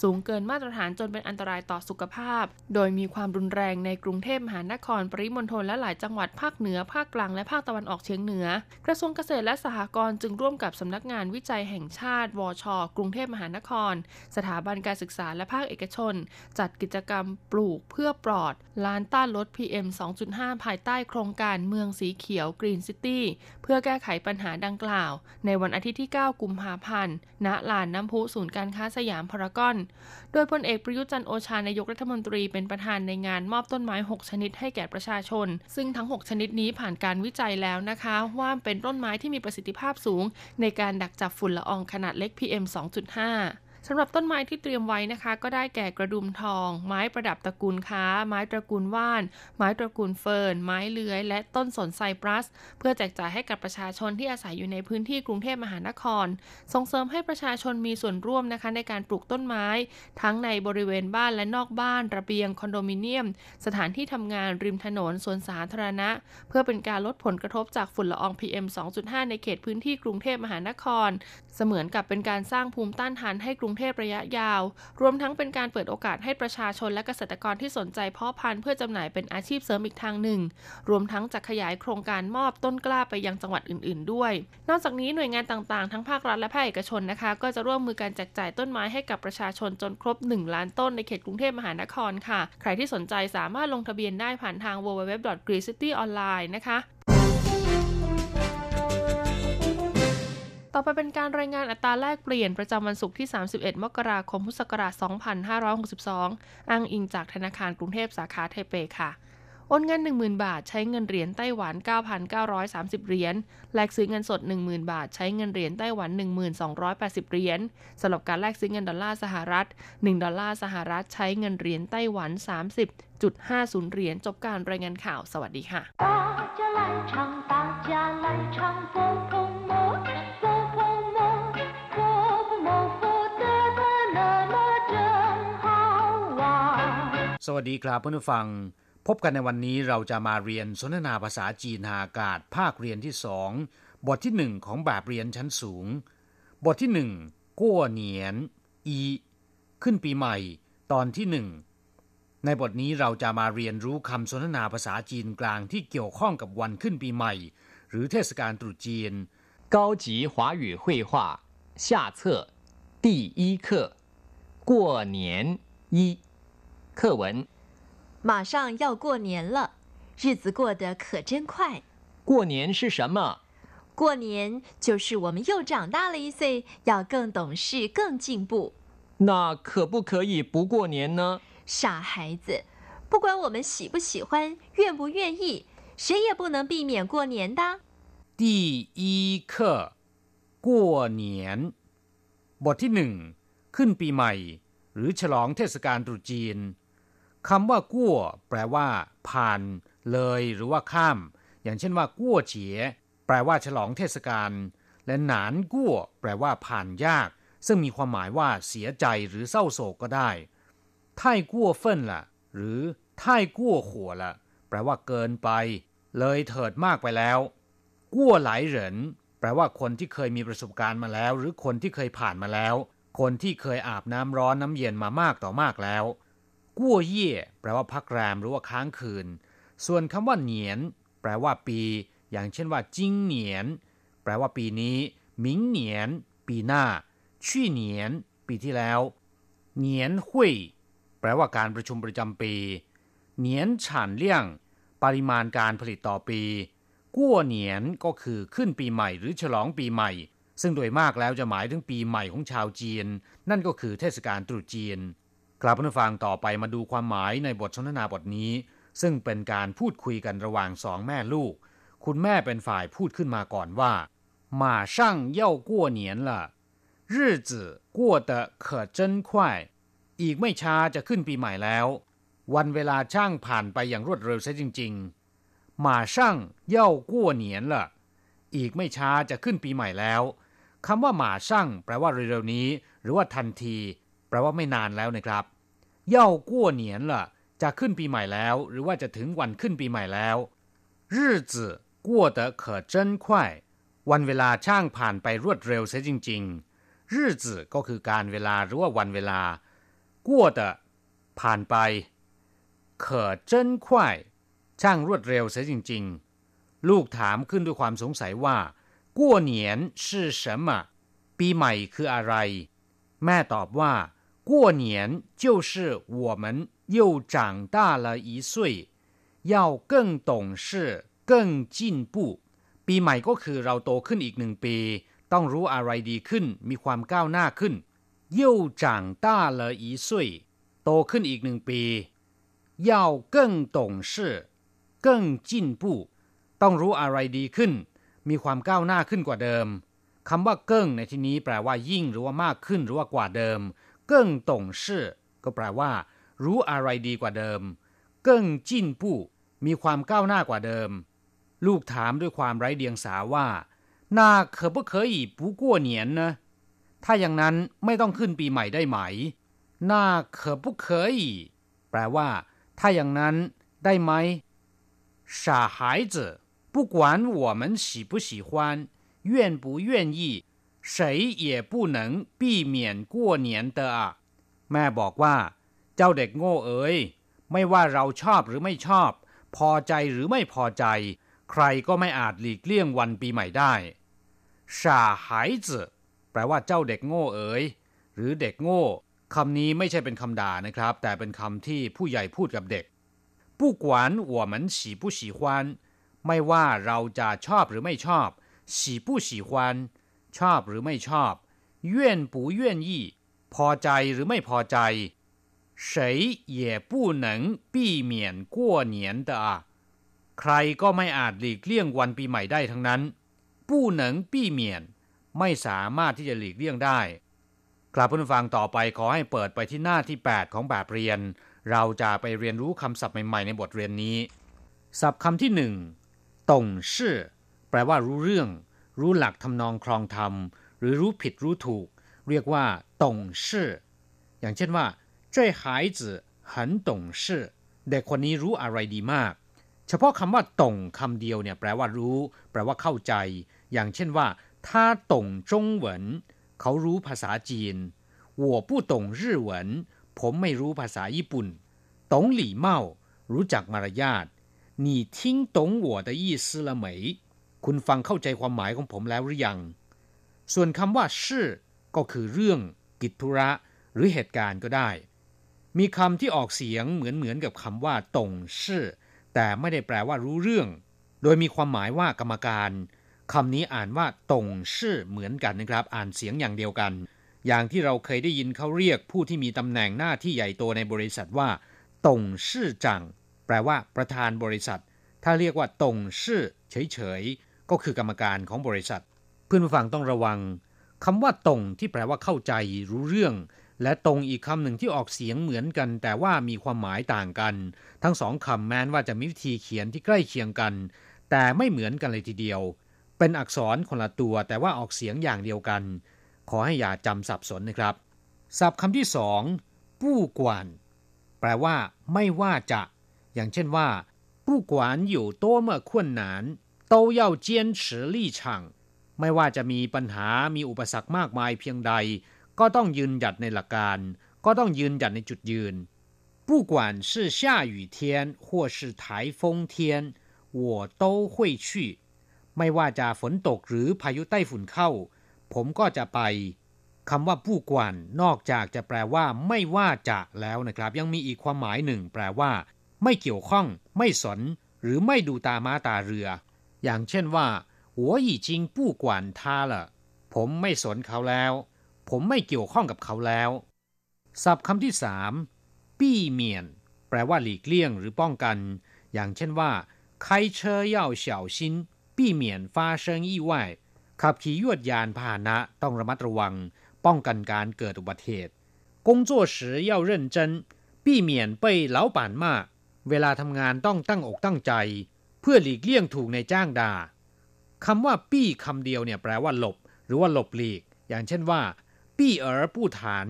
สูงเกินมาตรฐานจนเป็นอันตรายต่อสุขภาพโดยมีความรุนแรงในกรุงเทพมหานครปริมณฑลและหลายจังหวัดภาคเหนือภาคกลางและภาคตะวันออกเฉียงเหนือกระทรวงเกษตรและสหกรณ์จึงร่วมกับสำนักงานวิจัยแห่งชาติวช.กรุงเทพมหานครสถาบันการศึกษาและภาคเอกชนจัดกิจกรรมปลูกเพื่อปลอดลานต้านลด พี เอ็ม สองจุดห้า ภายใต้โครงการเมืองสีเขียว Green City เพื่อแก้ไขปัญหาดังกล่าวในวันอาทิตย์ที่เก้ากุมภาพันธ์ณลานน้ำพุศูนย์การค้าสยามพารากอนโดยพลเอกประยุทธ์จันทร์โอชานายกรัฐมนตรีเป็นประธานในงานมอบต้นไม้หกชนิดให้แก่ประชาชนซึ่งทั้งหกชนิดนี้ผ่านการวิจัยแล้วนะคะว่าเป็นต้นไม้ที่มีประสิทธิภาพสูงในการดักจับฝุ่นละอองขนาดเล็ก พี เอ็ม สองจุดห้า สำหรับต้นไม้ที่เตรียมไว้นะคะก็ได้แก่กระดุมทองไม้ประดับตระกูลค้าไม้ตระกูลว่านไม้ตระกูลเฟิร์นไม้เลื้อยและต้นสนไซปรัสเพื่อแจกจ่ายให้กับประชาชนที่อาศัยอยู่ในพื้นที่กรุงเทพมหานครส่งเสริมให้ประชาชนมีส่วนร่วมนะคะในการปลูกต้นไม้ทั้งในบริเวณบ้านและนอกบ้านระเบียงคอนโดมิเนียมสถานที่ทำงานริมถนนสวนสาธารณะเพื่อเป็นการลดผลกระทบจากฝุ่นละออง พี เอ็ม สอง จุด ห้า ในเขตพื้นที่กรุงเทพมหานครเสมือนกับเป็นการสร้างภูมิต้านทานให้กรุงเทพระยะยาวรวมทั้งเป็นการเปิดโอกาสให้ประชาชนและเกษตรกรที่สนใจเพาะพันธุ์เพื่อจำหน่ายเป็นอาชีพเสริมอีกทางหนึ่งรวมทั้งจะขยายโครงการมอบต้นกล้าไปยังจังหวัดอื่นๆด้วยนอกจากนี้หน่วยงานต่างๆทั้งภาครัฐและภาคเอกชนนะคะก็จะร่วมมือการแจกจ่ายต้นไม้ให้กับประชาชนจนครบหนึ่งล้านต้นในเขตกรุงเทพมหานครค่ะใครที่สนใจสามารถลงทะเบียนได้ผ่านทาง ดับเบิลยู ดับเบิลยู ดับเบิลยู ดอท กรีนซิตี้ ดอท ออนไลน์ นะคะต่อไปเป็นการรายงานอัตราแลกเปลี่ยนประจำวันศุกร์ที่สามสิบเอ็ดมกราคมพุทธศักราชสองพันห้าร้อยหกสิบสองอ้างอิงจากธนาคารกรุงเทพสาขาไทเปค่ะโอนเงิน หนึ่งหมื่น บาทใช้เงินเหรียญไต้หวัน เก้าพันเก้าร้อยสามสิบ เหรียญแลกซื้อเงินสด หนึ่งหมื่น บาทใช้เงินเหรียญไต้หวัน หนึ่งพันสองร้อยแปดสิบ เหรียญสำหรับการแลกซื้อเงินดอลลาร์สหรัฐหนึ่งดอลลาร์สหรัฐใช้เงินเหรียญไต้หวัน สามสิบจุดห้าศูนย์ เหรียญจบการรายงานข่าวสวัสดีค่ะสวัสดีครับเพื่อนผู้ฟังพบกันในวันนี้เราจะมาเรียนสนทนาภาษาจีนทางอากาศภาคเรียนที่สองบทที่หนึ่งของแบบเรียนชั้นสูงบทที่หนึ่งกั่วเหนียนอีขึ้นปีใหม่ตอนที่หนึ่งในบทนี้เราจะมาเรียนรู้คำสนทนาภาษาจีนกลางที่เกี่ยวข้องกับวันขึ้นปีใหม่หรือเทศกาลตรุษจีน高级华语绘画下册第一课过年一课文马上要过年了日子过得可真快过年是什么过年就是我们又长大了一岁要更懂事更进步那可不可以不过年呢傻孩子不管我们喜不喜欢愿不愿意谁也不能避免过年的第一课过年บทที่หนึ่งขึ้นปีใหม่หรือฉลองเทศกาลตรุษจีนคำว่ากั่วแปลว่าผ่านเลยหรือว่าข้ามอย่างเช่นว่ากั่วเฉียแปลว่าฉลองเทศกาลและหนานกั่วแปลว่าผ่านยากซึ่งมีความหมายว่าเสียใจหรือเศร้าโศกก็ได้太过分了หรือ太过火了แปลว่าเกินไปเลยเถิดมากไปแล้วกั่วหลายเหรินแปลว่าคนที่เคยมีประสบการณ์มาแล้วหรือคนที่เคยผ่านมาแล้วคนที่เคยอาบน้ำร้อนน้ำเย็นมามากต่อมากแล้วกั่วเย่แปลว่าพักแรมหรือว่าค้างคืนส่วนคำว่าเหนียนแปลว่าปีอย่างเช่นว่าจิงเหนียนแปลว่าปีนี้หมิงเหนียนปีหน้าชี่เหนียนปีที่แล้วเหนียนหุ่ยแปลว่าการประชุมประจำปีเหนียนฉันเลี่ยงปริมาณการผลิตต่อปีกั่วเหนียนก็คือขึ้นปีใหม่หรือฉลองปีใหม่ซึ่งโดยมากแล้วจะหมายถึงปีใหม่ของชาวจีนนั่นก็คือเทศกาลตรุษจีนกลับมาฟังต่อไปมาดูความหมายในบทสนทนาบทนี้ซึ่งเป็นการพูดคุยกันระหว่างสองแม่ลูกคุณแม่เป็นฝ่ายพูดขึ้นมาก่อนว่า马上要过年了日子过得可真快อีกไม่ช้าจะขึ้นปีใหม่แล้ววันเวลาช่างผ่านไปอย่างรวดเร็วเสียจริงๆ马上要过年了อีกไม่ช้าจะขึ้นปีใหม่แล้วคำว่าหม่าชั่งแปลว่าเร็วๆนี้หรือว่าทันทีแปลว่าไม่นานแล้วนะครับเย่ากั่วเหนียนล่ะจะขึ้นปีใหม่แล้วหรือว่าจะถึงวันขึ้นปีใหม่แล้ว日子过得可真快วันเวลาช่างผ่านไปรวดเร็วเสียจริงๆ日子ก็คือการเวลาหรือว่าวันเวลากั่วเตะผ่านไป可真快ช่างรวดเร็วเสียจริงๆลูกถามขึ้นด้วยความสงสัยว่ากั่วเหนียนชื่อ什么ปีใหม่คืออะไรแม่ตอบว่ากั่วเหนียน就是我们又长大了一岁要更懂事更进步ปีใหม่ก็คือเราโตขึ้นอีกหนึ่งปีต้องรู้อะไรดีขึ้นมีความก้าวหน้าขึ้น又长大了一岁โตขึ้นอีกหนึ่งปี要更懂事更进步ต้องรู้อะไรดีขึ้นมีความก้าวหน้าขึ้นกว่าเดิม คำว่าเกิ้งในที่นี้แปลว่ายิ่งหรือว่ามากขึ้นหรือว่ากว่าเดิมเกิ้งต่งชื่อก็แปลว่ารู้อะไรดีกว่าเดิมเกิ้งจิ้นผู้มีความก้าวหน้ากว่าเดิมลูกถามด้วยความไร้เดียงสาว่าน่าเคอเป้เคยปูกั่วเหนียนนะถ้าอย่างนั้นไม่ต้องขึ้นปีใหม่ได้ไหมน่าเคอเป้เคยแปลว่าถ้าอย่างนั้นได้ไหม傻孩子不管我们喜不喜欢愿不愿意谁也不能避免过年的啊แม่บอกว่าเจ้าเด็กโง่เอ๋ยไม่ว่าเราชอบหรือไม่ชอบพอใจหรือไม่พอใจใครก็ไม่อาจหลีกเลี่ยงวันปีใหม่ได้傻孩子แปลว่าเจ้าเด็กโง่เอ๋ยหรือเด็กโง่คำนี้ไม่ใช่เป็นคำด่านะครับแต่เป็นคำที่ผู้ใหญ่พูดกับเด็ก不管我们喜不喜欢ไม่ว่าเราจะชอบหรือไม่ชอบ喜不喜欢ชอบหรือไม่ชอบ愿不愿意พอใจหรือไม่พอใจ谁也不能避免过年的啊ใครก็ไม่อาจหลีกเลี่ยงวันปีใหม่ได้ทั้งนั้นผู้หนังปี้เมียนไม่สามารถที่จะหลีกเลี่ยงได้กลับผู้ฟังต่อไปขอให้เปิดไปที่หน้าที่แปดของแบบเรียนเราจะไปเรียนรู้คำศัพท์ใหม่ๆในบทเรียนนี้ศัพท์คำที่หนึ่งต่งชื่อแปลว่ารู้เรื่องรู้หลักทำนองครองธรรมหรือรู้ผิดรู้ถูกเรียกว่าต่งชื่ออย่างเช่นว่า这孩子很懂事เด็กคนนี้รู้อะไรดีมากเฉพาะคำว่าต่งคำเดียวเนี่ยแปลว่ารู้แปลว่าเข้าใจอย่างเช่นว่าถ้าต่งจงเหวินเขารู้ภาษาจีน我不懂日文ผมไม่รู้ภาษาญี่ปุ่นต่งหลี่เม่ารู้จักมารยาท你听懂我的意思了没คุณฟังเข้าใจความหมายของผมแล้วหรือยังส่วนคำว่าชื่อก็คือเรื่องกิจธุระหรือเหตุการณ์ก็ได้มีคำที่ออกเสียงเหมือนๆกับคำว่าต่งชื่อแต่ไม่ได้แปลว่ารู้เรื่องโดยมีความหมายว่ากรรมการคำนี้อ่านว่าต่งชื่อเหมือนกันนะครับอ่านเสียงอย่างเดียวกันอย่างที่เราเคยได้ยินเขาเรียกผู้ที่มีตำแหน่งหน้าที่ใหญ่โตในบริษัทว่าต่งชื่อจังแปลว่าประธานบริษัทถ้าเรียกว่าต่งชื่อเฉยๆก็คือกรรมการของบริษัทเพื่อนผู้ฟังต้องระวังคำว่าต่งที่แปลว่าเข้าใจรู้เรื่องและตรงอีกคำหนึ่งที่ออกเสียงเหมือนกันแต่ว่ามีความหมายต่างกันทั้งสองคำแม้นว่าจะมีวิธีเขียนที่ใกล้เคียงกันแต่ไม่เหมือนกันเลยทีเดียวเป็นอักษรคนละตัวแต่ว่าออกเสียงอย่างเดียวกันขอให้อย่าจำสับสนนะครับศัพท์คำที่สองผู้กวนแปลว่าไม่ว่าจะอย่างเช่นว่าผู้กวนอยู่โต้เมื่อขวนหนานโต้เย่าเจียนฉือลี่ช่างไม่ว่าจะมีปัญหามีอุปสรรคมากมายเพียงใดก็ต้องยืนหยัดในหลักการก็ต้องยืนหยัดในจุดยืน不管是下雨天或是台风天我都会去ไม่ว่าจะฝนตกหรือพายุไต้ฝุ่นเข้าผมก็จะไปคำว่าผู้กวนนอกจากจะแปลว่าไม่ว่าจะแล้วนะครับยังมีอีกความหมายหนึ่งแปลว่าไม่เกี่ยวข้องไม่สนหรือไม่ดูตาม้าตาเรืออย่างเช่นว่า我已经不管他了ผมไม่สนเขาแล้วผมไม่เกี่ยวข้องกับเขาแล้วศัพท์คำที่สามปี้เมียนแปลว่าหลีกเลี่ยงหรือป้องกันอย่างเช่นว่า开车要小心避免发生意外ขับขี่ยวดยานพาหนะต้องระมัดระวังป้องกันการเกิดอุบัติเหตุ工作时要认真避免被老板骂เวลาทำงานต้องตั้งอกตั้งใจเพื่อหลีกเลี่ยงถูกนายจ้างด่าคำว่าปี้คำเดียวเนี่ยแปลว่าหลบหรือว่าหลบหลีกอย่างเช่นว่าปี้เอ๋อผู้ฐาน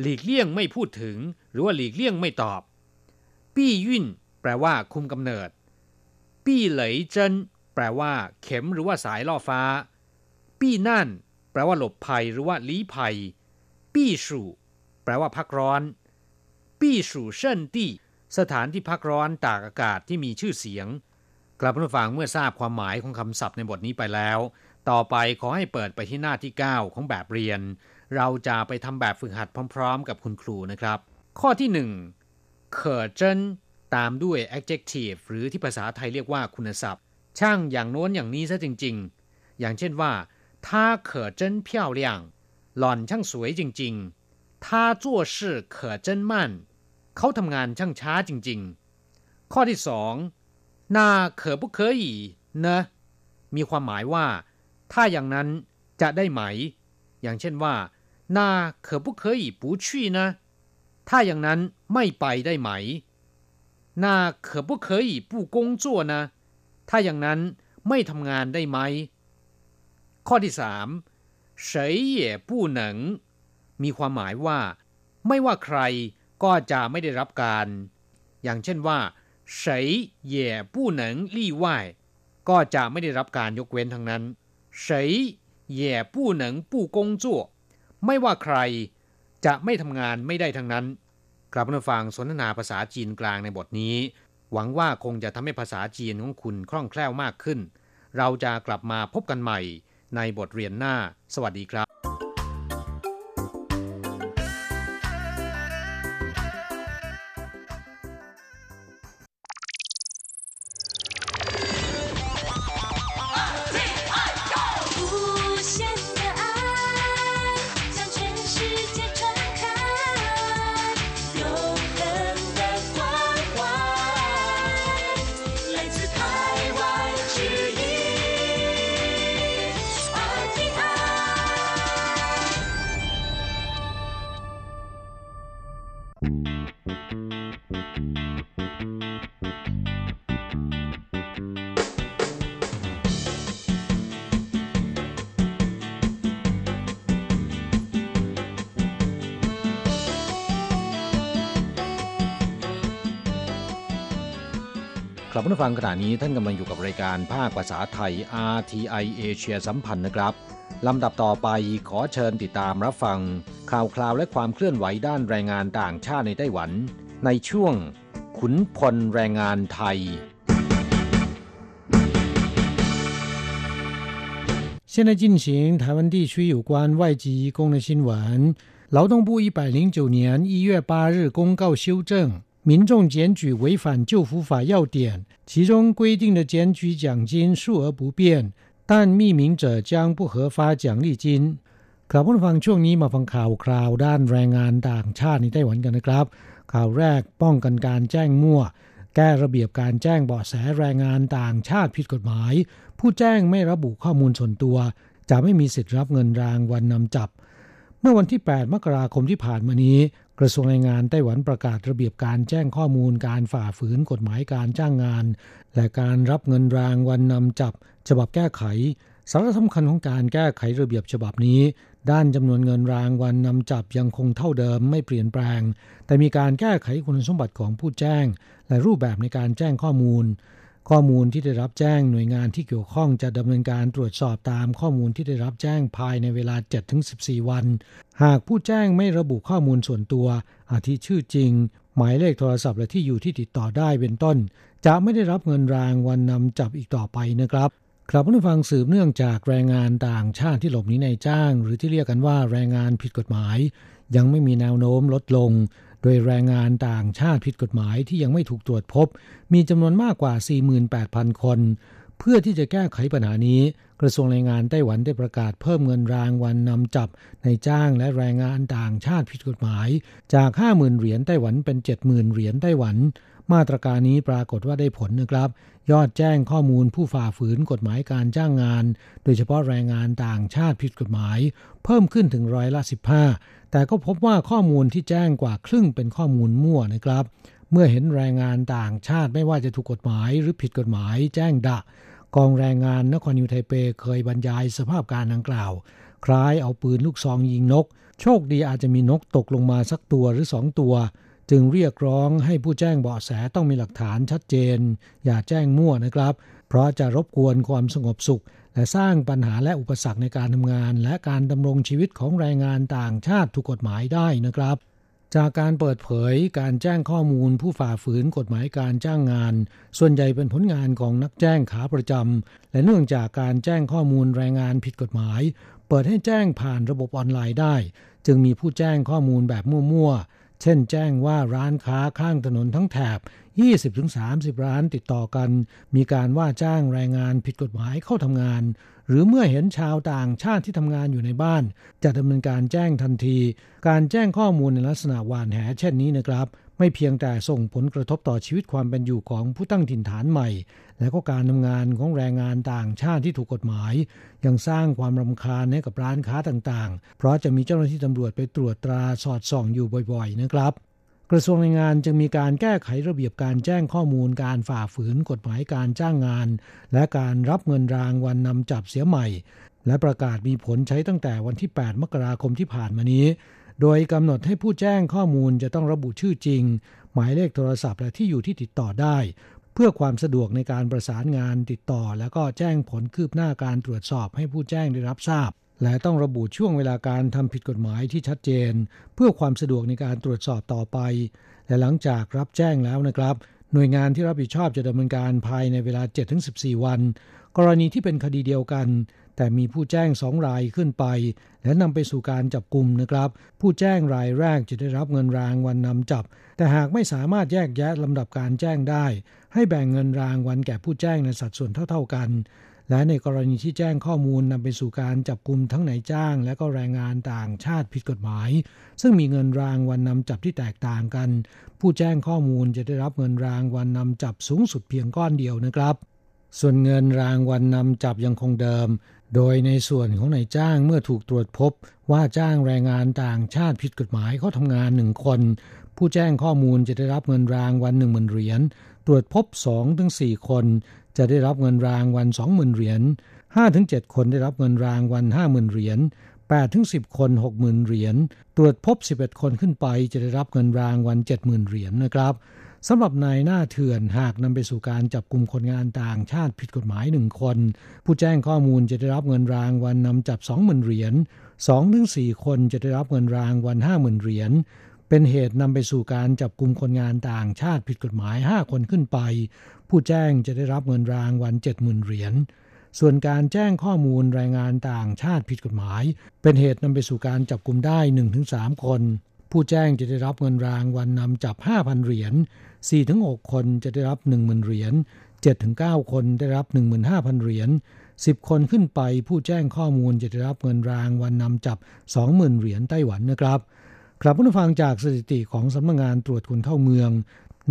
หลีกเลี่ยงไม่พูดถึงหรือว่าหลีกเลี่ยงไม่ตอบปี้ยุ่นแปลว่าคุมกำเนิดปี้เหลยเจินแปลว่าเข็มหรือว่าสายล่อฟ้าปี้นั่นแปลว่าหลบภัยหรือว่าลี้ภัยปี้สู่แปลว่าพักร้อนปี้สู่เซิ่นตี้สถานที่พักร้อนตากอากาศที่มีชื่อเสียงกลับมาฟังเมื่อทราบความหมายของคำศัพท์ในบทนี้ไปแล้วต่อไปขอให้เปิดไปที่หน้าที่เก้าของแบบเรียนเราจะไปทำแบบฝึกหัดพร้อมๆกับคุณครูนะครับข้อที่หนึ่งเข่อเจิ้นตามด้วย adjective หรือที่ภาษาไทยเรียกว่าคุณศัพท์ช่างอย่างโน้นอย่างนี้ซะจริงๆอย่างเช่นว่าท่าเข่อเจิ้นเพี้ยวเลี่ยงหล่อนช่างสวยจริงๆท่าจั่วชื่อเข่อเจิ้นมั่นเขาทำงานช่างช้าจริงๆข้อที่สองน่าเข่อปุเคยนะมีความหมายว่าถ้าอย่างนั้น จะได้ไหมอย่างเช่นว่าน่า可不可以不去呢ถ้าอย่างนั้นไม่ไปได้ไหมน่า可不可以不工作呢ถ้าอย่างนั้นไม่ทำงานได้ไหมข้อที่สามเฉยเย่ปู้หนังมีความหมายว่าไม่ว่าใครก็จะไม่ได้รับการอย่างเช่นว่าเฉยเย่ปู้หนังลี่ว่ายก็จะไม่ได้รับการยกเว้นทั้งนั้นเฉยเย่ปู้หนังปู้กงจั่วไม่ว่าใครจะไม่ทำงานไม่ได้ทั้งนั้นกลับมาฟังสนทนาภาษาจีนกลางในบทนี้หวังว่าคงจะทำให้ภาษาจีนของคุณคล่องแคล่วมากขึ้นเราจะกลับมาพบกันใหม่ในบทเรียนหน้าสวัสดีครับครับผู้ฟังขณะนี้ท่านกำลังอยู่กับรายการภาคภาษาไทย อาร์ ที ไอ เอเชียสัมพันธ์นะครับลำดับต่อไปขอเชิญติดตามรับฟังข่าวคราวและความเคลื่อนไหวด้านแรงงานต่างชาติในไต้หวันในช่วงขุนพลแรงงานไทย现在进行台湾地区有关外籍移工的新闻劳动部一百零九年一月八日公告修正民众检举违反就服法要点，其中规定的检举奖金数额不变，但匿名者将不合发奖励金。กลับมาฟังช่วงนี้มาฟังข่าวคราวด้านแรงงานต่างชาติในไต้หวันกันนะครับข่าวแรกป้องกันการแจ้งมั่วแก้ระเบียบการแจ้งเบาะแสแรงงานต่างชาติผิดกฎหมายผู้แจ้งไม่ระบุข้อมูลส่วนตัวจะไม่มีสิทธิ์รับเงินรางวัลนำจับเมื่อวันที่แปดมกราคมที่ผ่านมานี้กระทรวงแรงงานไต้หวันประกาศระเบียบการแจ้งข้อมูลการฝ่าฝืนกฎหมายการจ้างงานและการรับเงินรางวัลนำจับฉบับแก้ไขสาระสำคัญของการแก้ไขระเบียบฉบับนี้ด้านจำนวนเงินรางวัลนำจับยังคงเท่าเดิมไม่เปลี่ยนแปลงแต่มีการแก้ไขคุณสมบัติของผู้แจ้งและรูปแบบในการแจ้งข้อมูลข้อมูลที่ได้รับแจ้งหน่วยงานที่เกี่ยวข้องจะดำเนินการตรวจสอบตามข้อมูลที่ได้รับแจ้งภายในเวลา เจ็ดถึงสิบสี่วันหากผู้แจ้งไม่ระบุข้อมูลส่วนตัวอาทิชื่อจริงหมายเลขโทรศัพท์และที่อยู่ที่ติดต่อได้เป็นต้นจะไม่ได้รับเงินรางวัลนำจับอีกต่อไปนะครับครับผู้ฟังสืบเนื่องจากแรงงานต่างชาติที่หลบหนีนายจ้างหรือที่เรียกกันว่าแรงงานผิดกฎหมายยังไม่มีแนวโน้มลดลงโดยแรงงานต่างชาติผิดกฎหมายที่ยังไม่ถูกตรวจพบมีจำนวนมากกว่า สี่หมื่นแปดพัน คนเพื่อที่จะแก้ไขปัญหานี้กระทรวงแรงงานไต้หวันได้ประกาศเพิ่มเงินรางวัลนำจับนายจ้างและแรงงานต่างชาติผิดกฎหมายจาก ห้าหมื่นเหรียญไต้หวันเป็น เจ็ดหมื่นเหรียญไต้หวันมาตรการนี้ปรากฏว่าได้ผลนะครับยอดแจ้งข้อมูลผู้ฝ่าฝืนกฎหมายการจ้างงานโดยเฉพาะแรงงานต่างชาติผิดกฎหมายเพิ่มขึ้นถึงร้อยละสิบห้าแต่ก็พบว่าข้อมูลที่แจ้งกว่าครึ่งเป็นข้อมูลมั่วนะครับเมื่อเห็นแรงงานต่างชาติไม่ว่าจะถูกกฎหมายหรือผิดกฎหมายแจ้งด่ากองแรงงานนครนิวยอร์กไทเปเคยบรรยายสภาพการดังกล่าวคล้ายเอาปืนลูกซองยิงนกโชคดีอาจจะมีนกตกลงมาสักตัวหรือสองตัวจึงเรียกร้องให้ผู้แจ้งเบาะแสต้องมีหลักฐานชัดเจนอย่าแจ้งมั่วนะครับเพราะจะรบกวนความสงบสุขและสร้างปัญหาและอุปสรรคในการทำงานและการดำรงชีวิตของแรงงานต่างชาติถูกกฎหมายได้นะครับจากการเปิดเผยการแจ้งข้อมูลผู้ฝ่าฝืนกฎหมายการจ้างงานส่วนใหญ่เป็นผลงานของนักแจ้งขาประจำและเนื่องจากการแจ้งข้อมูลแรงงานผิดกฎหมายเปิดให้แจ้งผ่านระบบออนไลน์ได้จึงมีผู้แจ้งข้อมูลแบบมั่วเช่นแจ้งว่าร้านค้าข้างถนนทั้งแถบ ยี่สิบถึงสามสิบ ร้านติดต่อกันมีการว่าจ้างแรงงานผิดกฎหมายเข้าทำงานหรือเมื่อเห็นชาวต่างชาติที่ทำงานอยู่ในบ้านจะดำเนินการแจ้งทันทีการแจ้งข้อมูลในลักษณะหว่านแหเช่นนี้นะครับ ไม่เพียงแต่ส่งผลกระทบต่อชีวิตความเป็นอยู่ของผู้ตั้งถิ่นฐานใหม่และก็การทำงานของแรงงานต่างชาติที่ถูกกฎหมายยังสร้างความรำคาญให้กับร้านค้าต่างๆเพราะจะมีเจ้าหน้าที่ตำรวจไปตรวจตราสอดส่องอยู่บ่อยๆนะครับกระทรวงแรงงานจึงมีการแก้ไขระเบียบการแจ้งข้อมูลการฝ่าฝืนกฎหมายการจ้างงานและการรับเงินรางวัลนำจับเสียใหม่และประกาศมีผลใช้ตั้งแต่วันที่แปดมกราคมที่ผ่านมานี้โดยกำหนดให้ผู้แจ้งข้อมูลจะต้องระบุชื่อจริงหมายเลขโทรศัพท์และที่อยู่ที่ติดต่อได้เพื่อความสะดวกในการประสานงานติดต่อและก็แจ้งผลคืบหน้าการตรวจสอบให้ผู้แจ้งได้รับทราบและต้องระบุช่วงเวลาการทำผิดกฎหมายที่ชัดเจนเพื่อความสะดวกในการตรวจสอบต่อไปและหลังจากรับแจ้งแล้วนะครับหน่วยงานที่รับผิดชอบจะดำเนินการภายในเวลา เจ็ดถึงสิบสี่ วันกรณีที่เป็นคดีเดียวกันแต่มีผู้แจ้งสองรายขึ้นไปและนำไปสู่การจับกุมนะครับผู้แจ้งรายแรกจะได้รับเงินรางวัลนำจับแต่หากไม่สามารถแยกแยะลำดับการแจ้งได้ให้แบ่งเงินรางวัลแก่ผู้แจ้งในสัดส่วนเท่าๆกันและในกรณีที่แจ้งข้อมูลนำไปสู่การจับกุมทั้งนายจ้างและก็แรงงานต่างชาติผิดกฎหมายซึ่งมีเงินรางวัลนำจับที่แตกต่างกันผู้แจ้งข้อมูลจะได้รับเงินรางวัลนำจับสูงสุดเพียงก้อนเดียวนะครับส่วนเงินรางวัลนำจับยังคงเดิมโดยในส่วนของนายจ้างเมื่อถูกตรวจพบว่าจ้างแรงงานต่างชาติผิดกฎหมายเขาทำงานหนึ่งคนผู้แจ้งข้อมูลจะได้รับเงินรางวัล หนึ่งหมื่น เหรียญตรวจพบ สองถึงสี่ คนจะได้รับเงินรางวัล สองหมื่น เหรียญ ห้าถึงเจ็ด คนได้รับเงินรางวัล ห้าหมื่น เหรียญ แปดถึงสิบ คน หกหมื่น เหรียญตรวจพบสิบเอ็ดคนขึ้นไปจะได้รับเงินรางวัล เจ็ดหมื่น เหรียญนะครับสำหรับนายหน้าเถื่อนหากนำไปสู่การจับกุมคนงานต่างชาติผิดกฎหมายหนึ่งคนผู้แจ้งข้อมูลจะได้รับเงินรางวัลนำจับ สองหมื่น เหรียญ สองถึงสี่ คนจะได้รับเงินรางวัล ห้าหมื่น เหรียญเป็นเหตุนำไปสู่การจับกุมคนงานต่างชาติผิดกฎหมายห้าคนขึ้นไปผู้แจ้งจะได้รับเงินรางวัล เจ็ดหมื่น เหรียญส่วนการแจ้งข้อมูลแรงงานต่างชาติผิดกฎหมายเป็นเหตุนำไปสู่การจับกุมได้ หนึ่งถึงสาม คนผู้แจ้งจะได้รับเงินรางวัลนำจับ ห้าพัน เหรียญ สี่ถึงหก คนจะได้รับ หนึ่งหมื่น เหรียญ เจ็ดถึงเก้า คนได้รับ หนึ่งหมื่นห้าพัน เหรียญ สิบ คนขึ้นไปผู้แจ้งข้อมูลจะได้รับเงินรางวัลนำจับ สองหมื่น เหรียญไต้หวันนะครับครับผู้ฟังจากสถิติของสำนักงานตรวจคนเข้าเมือง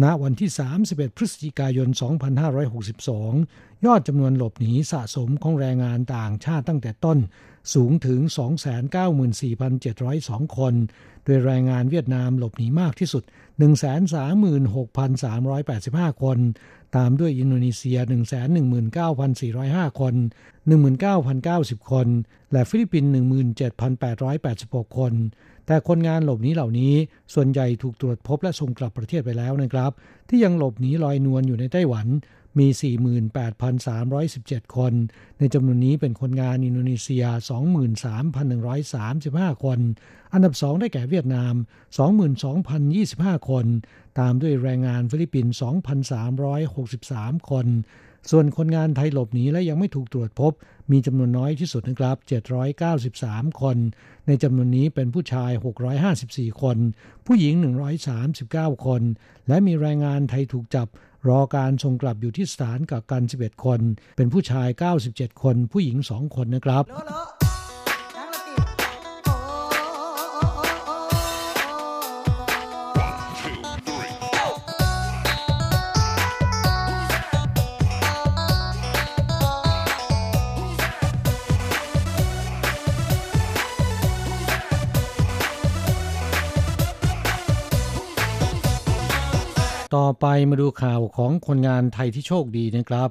ณวันที่สามสิบเอ็ดพฤศจิกายนสองพันห้าร้อยหกสิบสองยอดจำนวนหลบหนีสะสมของแรงงานต่างชาติตั้งแต่ต้นสูงถึง สองแสนเก้าหมื่นสี่พันเจ็ดร้อยสอง คนโดยแรงงานเวียดนามหลบหนีมากที่สุด หนึ่งแสนสามหมื่นหกพันสามร้อยแปดสิบห้า คนตามด้วยอินโดนีเซีย หนึ่งแสนหนึ่งหมื่นเก้าพันสี่ร้อยห้า คน หนึ่งหมื่นเก้าพันเก้าสิบ คนและฟิลิปปินส์หนึ่งหมื่นเจ็ดพันแปดร้อยแปดสิบหก คนแต่คนงานหลบหนีเหล่านี้ส่วนใหญ่ถูกตรวจพบและส่งกลับประเทศไปแล้วนะครับที่ยังหลบหนีลอยนวลอยู่ในไต้หวันมี สี่หมื่นแปดพันสามร้อยสิบเจ็ด คนในจำนวนนี้เป็นคนงานอินโดนีเซีย สองหมื่นสามพันหนึ่งร้อยสามสิบห้า คนอันดับสองได้แก่เวียดนาม สองหมื่นสองพันยี่สิบห้า คนตามด้วยแรงงานฟิลิปปินส์ สองพันสามร้อยหกสิบสาม คนส่วนคนงานไทยหลบหนีและยังไม่ถูกตรวจพบมีจำนวนน้อยที่สุดนะครับเจ็ดร้อยเก้าสิบสาม คนในจำนวนนี้เป็นผู้ชายหกร้อยห้าสิบสี่ คนผู้หญิงหนึ่งร้อยสามสิบเก้า คนและมีแรงงานไทยถูกจับรอการส่งกลับอยู่ที่สถานกักกันสิบเอ็ดคนเป็นผู้ชายเก้าสิบเจ็ดคนผู้หญิงสองคนนะครับต่อไปมาดูข่าวของคนงานไทยที่โชคดีนะครับ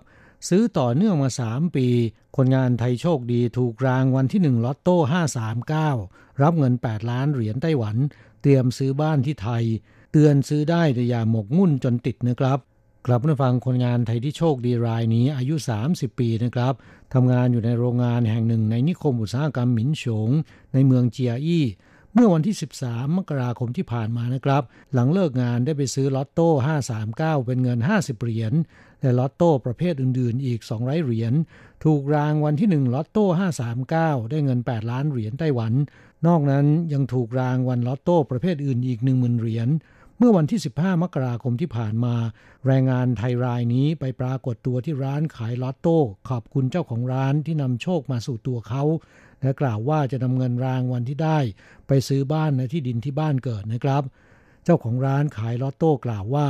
ซื้อต่อเนื่องมาสามปีคนงานไทยโชคดีถูกรางวัลที่หนึ่งลอตโต้ห้าสามเก้ารับเงินแปดล้านเหรียญไต้หวันเตรียมซื้อบ้านที่ไทยเตือนซื้อได้แต่อย่าหมกมุ่นจนติดนะครับกลับมาฟังคนงานไทยที่โชคดีรายนี้อายุสามสิบปีนะครับทำงานอยู่ในโรงงานแห่งหนึ่งในนิคมอุตสาหกรรมหมินฉงในเมืองเจียอี้เมื่อวันที่สิบสามมกราคมที่ผ่านมานะครับหลังเลิกงานได้ไปซื้อลอตโต้ห้าสามเก้าเป็นเงินห้าสิบเหรียญและลอตโต้ประเภทอื่นๆอีกสองร้อยเหรียญถูกรางวัลที่หนึ่งลอตโต้ห้าสามเก้าได้เงินแปดล้านเหรียญไต้หวันนอกนั้นยังถูกรางวัลลอตโต้ประเภทอื่นอีก หนึ่งหมื่น เหรียญเมื่อวันที่สิบห้ามกราคมที่ผ่านมาแรงงานไทยรายนี้ไปปรากฏตัวที่ร้านขายลอตโต้ขอบคุณเจ้าของร้านที่นำโชคมาสู่ตัวเขาและกล่าวว่าจะนำเงินรางวัลที่ได้ไปซื้อบ้านและที่ดินที่บ้านเกิดนะครับ เจ้าของร้านขายลอตโต้กล่าวว่า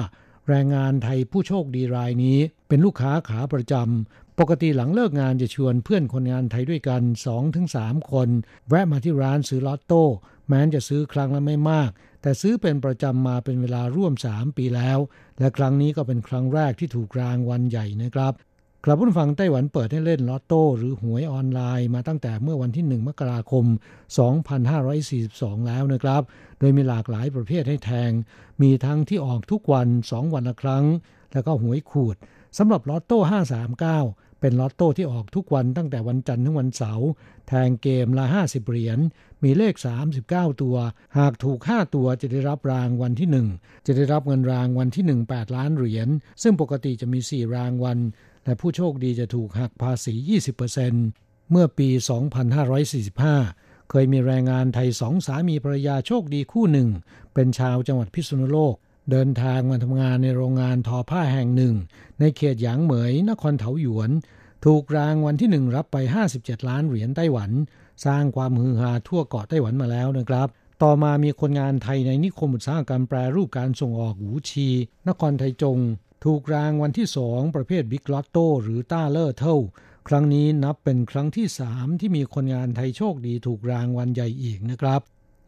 แรงงานไทยผู้โชคดีรายนี้เป็นลูกค้าขาประจำปกติหลังเลิกงานจะชวนเพื่อนคนงานไทยด้วยกัน สองถึงสาม คนแวะมาที่ร้านซื้อลอตโต้แม้นจะซื้อครั้งละไม่มากแต่ซื้อเป็นประจำมาเป็นเวลาร่วมสามปีแล้วและครั้งนี้ก็เป็นครั้งแรกที่ถูกรางวัลใหญ่นะครับกลับผู้ฟังไต้หวันเปิดให้เล่นลอตโต้หรือหวยออนไลน์มาตั้งแต่เมื่อวันที่หนึ่งมกราคมสองพันห้าร้อยสี่สิบสองแล้วนะครับโดยมีหลากหลายประเภทให้แทงมีทั้งที่ออกทุกวันสองวันละครั้งแล้วก็หวยขูดสำหรับลอตโต้ห้าสามเก้าเป็นลอตโต้ที่ออกทุกวันตั้งแต่วันจันทร์ถึงวันเสาร์แทงเกมละห้าสิบเหรียญมีเลขสามสิบเก้าตัวหากถูกห้าตัวจะได้รับรางวัลที่หนึ่งจะได้รับเงินรางวัลที่หนึ่ง แปดล้านเหรียญซึ่งปกติจะมีสี่รางวัลและผู้โชคดีจะถูกหักภาษี ยี่สิบเปอร์เซ็นต์ เมื่อปี สองพันห้าร้อยสี่สิบห้า เคยมีแรงงานไทยสองสามีภรรยาโชคดีคู่หนึ่งเป็นชาวจังหวัดพิษณุโลกเดินทางมาทำงานในโรงงานทอผ้าแห่งหนึ่งในเขตหยางเหมยนครเถาหยวนถูกรางวัลที่หนึ่งรับไปห้าสิบเจ็ดล้านเหรียญไต้หวันสร้างความฮือฮาทั่วเกาะไต้หวันมาแล้วนะครับต่อมามีคนงานไทยในนิคมอุตสาหกรรมแปรรูปการส่งออกหูชีนครไทจงถูกรางวัลที่สองประเภทบิ๊กลอตโต้หรือต้าเล่อเท่าครั้งนี้นับเป็นครั้งที่สามที่มีคนงานไทยโชคดีถูกรางวัลใหญ่อีกนะครับ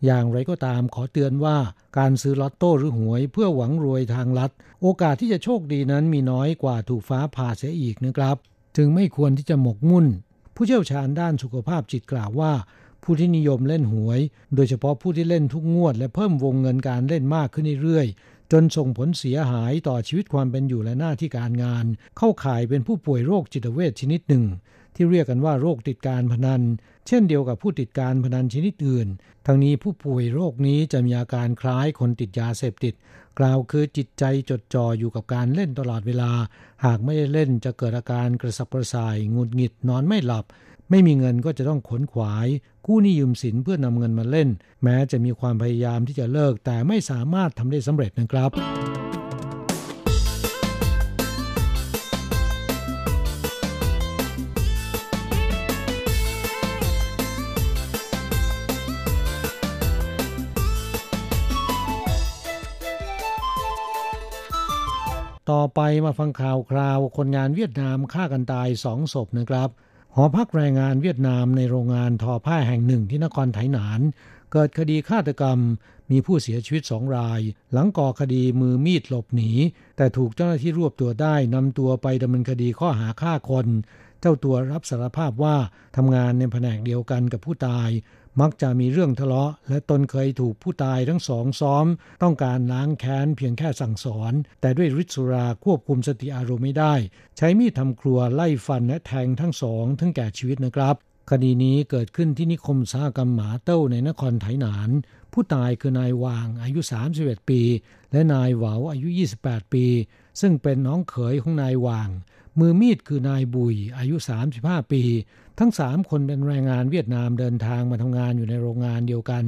อย่างไรก็ตามขอเตือนว่าการซื้อลอตโต้หรือหวยเพื่อหวังรวยทางลัดโอกาสที่จะโชคดีนั้นมีน้อยกว่าถูกฟ้าผ่าเสียอีกนะครับจึงไม่ควรที่จะหมกมุ่นผู้เชี่ยวชาญด้านสุขภาพจิตกล่าวว่าผู้ที่นิยมเล่นหวยโดยเฉพาะผู้ที่เล่นทุกงวดและเพิ่มวงเงินการเล่นมากขึ้นเรื่อยจนส่งผลเสียหายต่อชีวิตความเป็นอยู่และหน้าที่การงานเข้าข่ายเป็นผู้ป่วยโรคจิตเวชชนิดหนึ่งที่เรียกกันว่าโรคติดการพนันเช่นเดียวกับผู้ติดการพนันชนิดอื่นทั้งนี้ผู้ป่วยโรคนี้จะมีอาการคล้ายคนติดยาเสพติดกล่าวคือจิตใจจดจ่ออยู่กับการเล่นตลอดเวลาหากไม่ได้เล่นจะเกิดอาการกระสับกระส่ายหงุดหงิดนอนไม่หลับไม่มีเงินก็จะต้องขนขวายกู้หนี้ยืมสินเพื่อนำเงินมาเล่นแม้จะมีความพยายามที่จะเลิกแต่ไม่สามารถทำได้สำเร็จนะครับต่อไปมาฟังข่าวคราวคนงานเวียดนามฆ่ากันตายสองศพนะครับหอพักแรงงานเวียดนามในโรงงานทอผ้าแห่งหนึ่งที่นครไถหนานเกิดคดีฆาตกรรมมีผู้เสียชีวิตสองรายหลังก่อคดีมือมีดหลบหนีแต่ถูกเจ้าหน้าที่รวบตัวได้นำตัวไปดำเนินคดีข้อหาฆ่าคนเจ้าตัวรับสารภาพว่าทำงานในแผนกเดียวกันกับผู้ตายมักจะมีเรื่องทะเลาะและตนเคยถูกผู้ตายทั้งสองซ้อมต้องการล้างแค้นเพียงแค่สั่งสอนแต่ด้วยฤทธิ์สุราควบคุมสติอารมณ์ไม่ได้ใช้มีดทำครัวไล่ฟันและแทงทั้งสองถึงแก่ชีวิตนะครับคดีนี้เกิดขึ้นที่นิคมอุตสาหกรรมหมาเต้าในนครไถหนานผู้ตายคือนายวางอายุสามสิบเอ็ดปีและนายเหวาอายุยี่สิบแปดปีซึ่งเป็นน้องเขยของนายวางมือมีดคือนายบุยอายุสามสิบห้าปีทั้งสามคนเป็นแรงงานเวียดนามเดินทางมาทำงานอยู่ในโรงงานเดียวกัน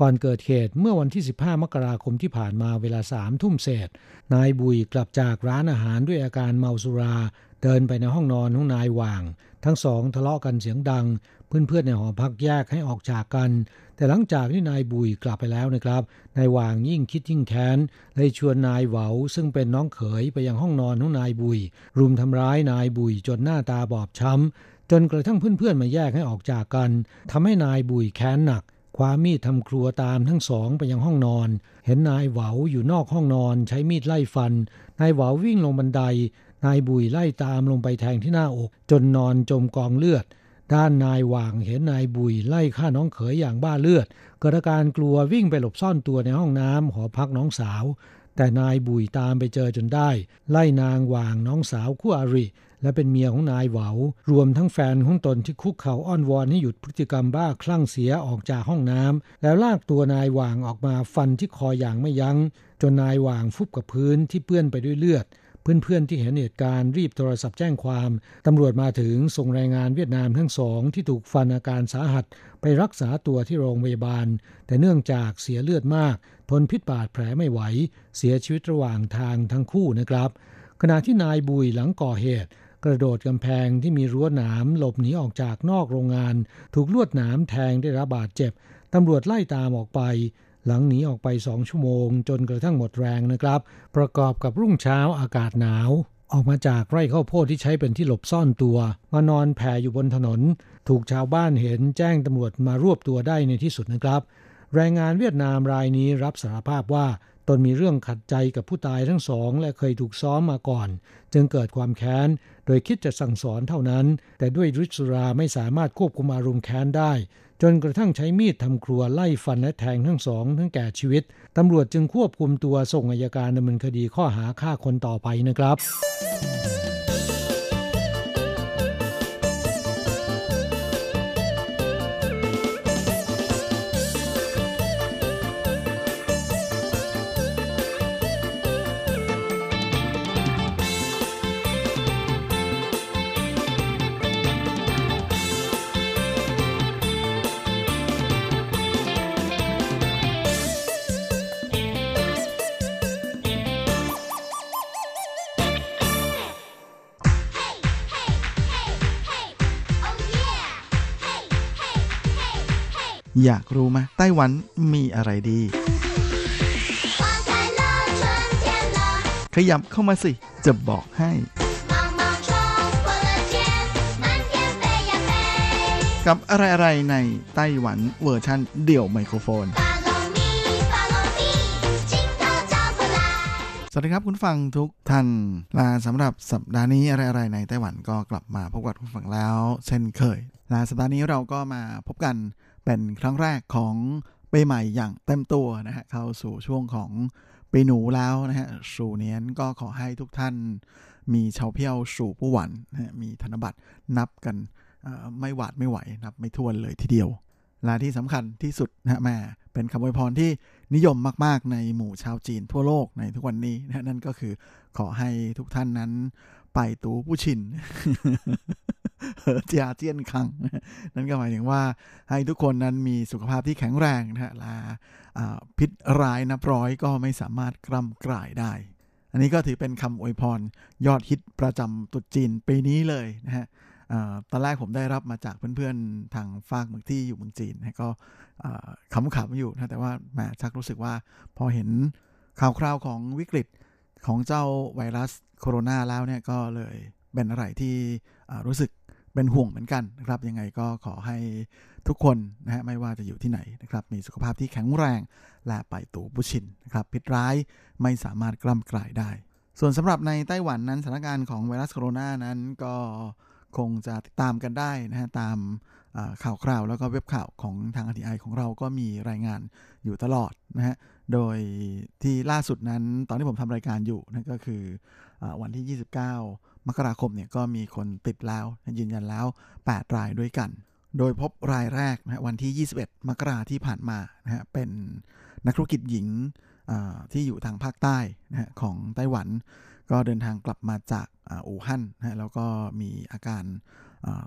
ก่อนเกิดเหตุเมื่อวันที่สิบห้ามกราคมที่ผ่านมาเวลาสามทุ่มเศษนายบุยกลับจากร้านอาหารด้วยอาการเมาสุราเดินไปในห้องนอนของนายหว่างทั้งสองทะเลาะกันเสียงดังเพื่อนๆในหอพักแยกให้ออกจากกันแต่หลังจากที่นายบุยกลับไปแล้วนะครับนายหว่างยิ่งคิดยิ่งแค้นเลยชวนนายเหวาซึ่งเป็นน้องเขยไปยังห้องนอนของนายบุยรุมทำร้ายนายบุยจนหน้าตาบอบช้ำจนกระทั่งเพื่อนๆมาแยกให้ออกจากกันทำให้นายบุยแค้นหนักคว้ามีดทำครัวตามทั้งสองไปยังห้องนอนเห็นนายเหวาอยู่นอกห้องนอนใช้มีดไล่ฟันนายเหวาวิ่งลงบันไดนายบุยไล่ตามลงไปแทงที่หน้าอกจนนอนจมกองเลือดด้านนายหว่างเห็นนายบุยไล่ฆ่าน้องเขยอย่างบ้าเลือดเกิดอาการกลัววิ่งไปหลบซ่อนตัวในห้องน้ำหอพักน้องสาวแต่นายบุยตามไปเจอจนได้ไล่นางหว่างน้องสาวคู่อริและเป็นเมียของนายเหวารวมทั้งแฟนของตนที่คุกเข่าอ้อนวอนให้หยุดพฤติกรรมบ้าคลั่งเสียออกจากห้องน้ำแล้วลากตัวนายหว่างออกมาฟันที่คออย่างไม่ยั้งจนนายหว่างฟุบกับพื้นที่เปื้อนไปด้วยเลือดเพื่อนๆที่เห็นเหตุการณ์รีบโทรศัพท์แจ้งความตำรวจมาถึงส่งแรงงานเวียดนามทั้งสองที่ถูกฟันอาการสาหัสไปรักษาตัวที่โรงพยาบาลแต่เนื่องจากเสียเลือดมากทนพิษบาดแผลไม่ไหวเสียชีวิตระหว่างทางทั้งคู่นะครับขณะที่นายบุยหลังก่อเหตุกระโดดกำแพงที่มีรั้วหนามหลบหนีออกจากนอกโรงงานถูกลวดหนามแทงได้รับบาดเจ็บตำรวจไล่ตามออกไป หลังหนีออกไปสองชั่วโมงจนกระทั่งหมดแรงนะครับประกอบกับรุ่งเช้าอากาศหนาวออกมาจากไร่ข้าวโพดที่ใช้เป็นที่หลบซ่อนตัวมานอนแผ่อยู่บนถนนถูกชาวบ้านเห็นแจ้งตำรวจมารวบตัวได้ในที่สุดนะครับแรงงานเวียดนามรายนี้รับสารภาพว่าตนมีเรื่องขัดใจกับผู้ตายทั้งสองและเคยถูกซ้อมมาก่อนจึงเกิดความแค้นโดยคิดจะสั่งสอนเท่านั้นแต่ด้วยฤทธิ์สุราไม่สามารถควบคุมอารมณ์แค้นได้จนกระทั่งใช้มีดทำครัวไล่ฟันและแทงทั้งสองทั้งแก่ชีวิตตำรวจจึงควบคุมตัวส่งอัยการดำเนินคดีข้อหาฆ่าคนต่อไปนะครับอยากรู้ไหมไต้หวันมีอะไรดีขยับเข้ามาสิจะบอกให้กับอะไรๆในไต้หวันเวอร์ชันเดี่ยวไมโครโฟนสวัสดีครับคุณฟังทุกท่านลาสำหรับสัปดาห์นี้อะไรๆในไต้หวันก็กลับมาพบกับคุณฟังแล้วเช่นเคยลาสัปดาห์นี้เราก็มาพบกันเป็นครั้งแรกของปีใหม่อย่างเต็มตัวนะฮะเข้าสู่ช่วงของปีหนูแล้วนะฮะสู่เนียนก็ขอให้ทุกท่านมีเฉาเพี้ยวสู่ผู้หวันนะฮะมีธนบัตรนับกันไม่หวาดไม่ไหวนับไม่ถ้วนเลยทีเดียวและที่สำคัญที่สุดนะฮะแม่เป็นคำอวยพรที่นิยมมากๆในหมู่ชาวจีนทั่วโลกในทุกวันนี้นะนั่นก็คือขอให้ทุกท่านนั้นไปตูผู้ชินเจียเจียนคังนั่นก็หมายถึงว่าให้ทุกคนนั้นมีสุขภาพที่แข็งแรงนะฮะลาพิษร้ายนับร้อยก็ไม่สามารถกล้ำกลายได้อันนี้ก็ถือเป็นคำอวยพรยอดฮิตประจำตรุษจีนปีนี้เลยนะฮะตอนแรกผมได้รับมาจากเพื่อนๆทางฝากเมืองที่อยู่เมืองจีนนะก็ขำๆอยู่นะแต่ว่าแหมชักรู้สึกว่าพอเห็นข่าวคราวของวิกฤตของเจ้าไวรัสโคโรนาแล้วเนี่ยก็เลยเป็นอะไรที่รู้สึกเป็นห่วงเหมือนกันนะครับยังไงก็ขอให้ทุกคนนะฮะไม่ว่าจะอยู่ที่ไหนนะครับมีสุขภาพที่แข็งแรงและไปตูบุชินนะครับพิษร้ายไม่สามารถกล้ำกลายได้ส่วนสำหรับในไต้หวันนั้นสถานการณ์ของไวรัสโคโรนานั้นก็คงจะติดตามกันได้นะฮะตามข่าวคราวแล้วก็เว็บข่าวของทาง อาร์ ที ไอ ของเราก็มีรายงานอยู่ตลอดนะฮะโดยที่ล่าสุดนั้นตอนที่ผมทำรายการอยู่นั่นก็คือวันที่ยี่สิบเก้ามกราคมเนี่ยก็มีคนติดแล้วยืนยันแล้วแปดรายด้วยกันโดยพบรายแรกนะวันที่ยี่สิบเอ็ดมกราที่ผ่านมานะฮะเป็นนักธุรกิจหญิงที่อยู่ทางภาคใต้นะฮะของไต้หวันก็เดินทางกลับมาจากอู่ฮั่นนะฮะแล้วก็มีอาการ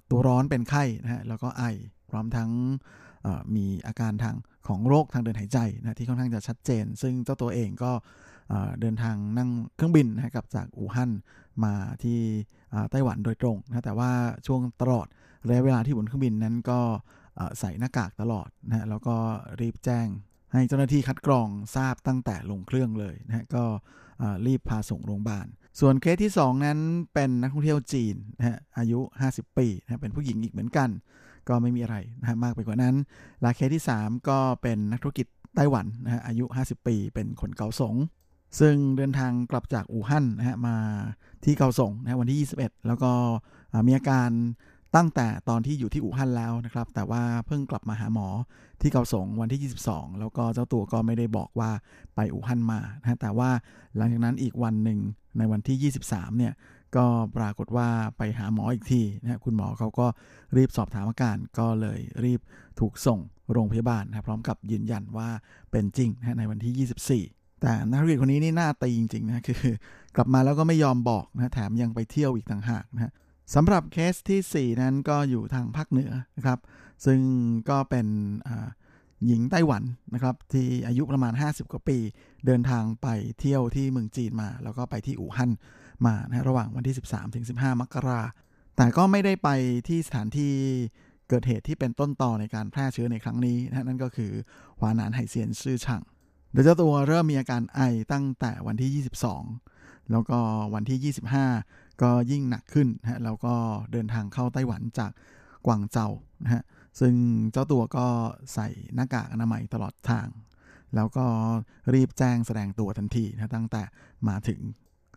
ตัวร้อนเป็นไข้นะฮะแล้วก็ไอพร้อมทั้งมีอาการทางของโรคทางเดินหายใจนะที่ค่อนข้างจะชัดเจนซึ่งเจ้าตัวเองก็เดินทางนั่งเครื่องบินนะกลับจากอู่ฮั่นมาที่ไต้หวันโดยตรงนะแต่ว่าช่วงตลอดระยะเวลาที่บนเครื่องบินนั้นก็ใส่หน้ากากตลอดนะแล้วก็รีบแจ้งให้เจ้าหน้าที่คัดกรองทราบตั้งแต่ลงเครื่องเลยนะก็รีบพาส่งโรงพยาบาลส่วนเคสที่สองนั้นเป็นนักท่องเที่ยวจีนนะฮะอายุห้าสิบปีนะเป็นผู้หญิงอีกเหมือนกันก็ไม่มีอะไรนะฮะมากไปกว่านั้นและเคสที่สามก็เป็นนักธุรกิจไต้หวันนะฮะอายุห้าสิบปีเป็นคนเกาสงซึ่งเดินทางกลับจากอู่ฮั่นนะฮะมาที่เกาสงนะวันที่ยี่สิบเอ็ดแล้วก็มีอาการตั้งแต่ตอนที่อยู่ที่อู่ฮั่นแล้วนะครับแต่ว่าเพิ่งกลับมาหาหมอที่เกาสงวันที่ยี่สิบสองแล้วก็เจ้าตัวก็ไม่ได้บอกว่าไปอู่ฮั่นมานะแต่ว่าหลังจากนั้นอีกวันหนึ่งในวันที่ยี่สิบสามเนี่ยก็ปรากฏว่าไปหาหมออีกทีนะคุณหมอเขาก็รีบสอบถามอาการก็เลยรีบถูกส่งโรงพยาบาลนะพร้อมกับยืนยันว่าเป็นจริงนะในวันที่ยี่สิบสี่แต่นักธุรกิจคนนี้นี่น่าตีจริงๆนะคือกลับมาแล้วก็ไม่ยอมบอกนะแถมยังไปเที่ยวอีกต่างหากนะสำหรับเคสที่สี่นั้นก็อยู่ทางภาคเหนือนะครับซึ่งก็เป็นหญิงไต้หวันนะครับที่อายุประมาณห้าสิบกว่าปีเดินทางไปเที่ยวที่เมืองจีนมาแล้วก็ไปที่อู่ฮั่นมานะระหว่างวันที่สิบสามถึงสิบห้ามกราแต่ก็ไม่ได้ไปที่สถานที่ เกิดเหตุที่เป็นต้นต่อในการแพร่เชื้อในครั้งนี้นั่นก็คือหวาหนานไหเซียนซื่อฉ่างโดยเจ้าตัวเริ่มมีอาการไอตั้งแต่วันที่ยี่สิบสองแล้วก็วันที่ยี่สิบห้าก็ยิ่งหนักขึ้นฮะแล้วก็เดินทางเข้าไต้หวันจากกวางเจานะฮะซึ่งเจ้าตัวก็ใส่หน้ากากอนามัยตลอดทางแล้วก็รีบแจ้งแสดงตัวทันทีนะตั้งแต่มาถึง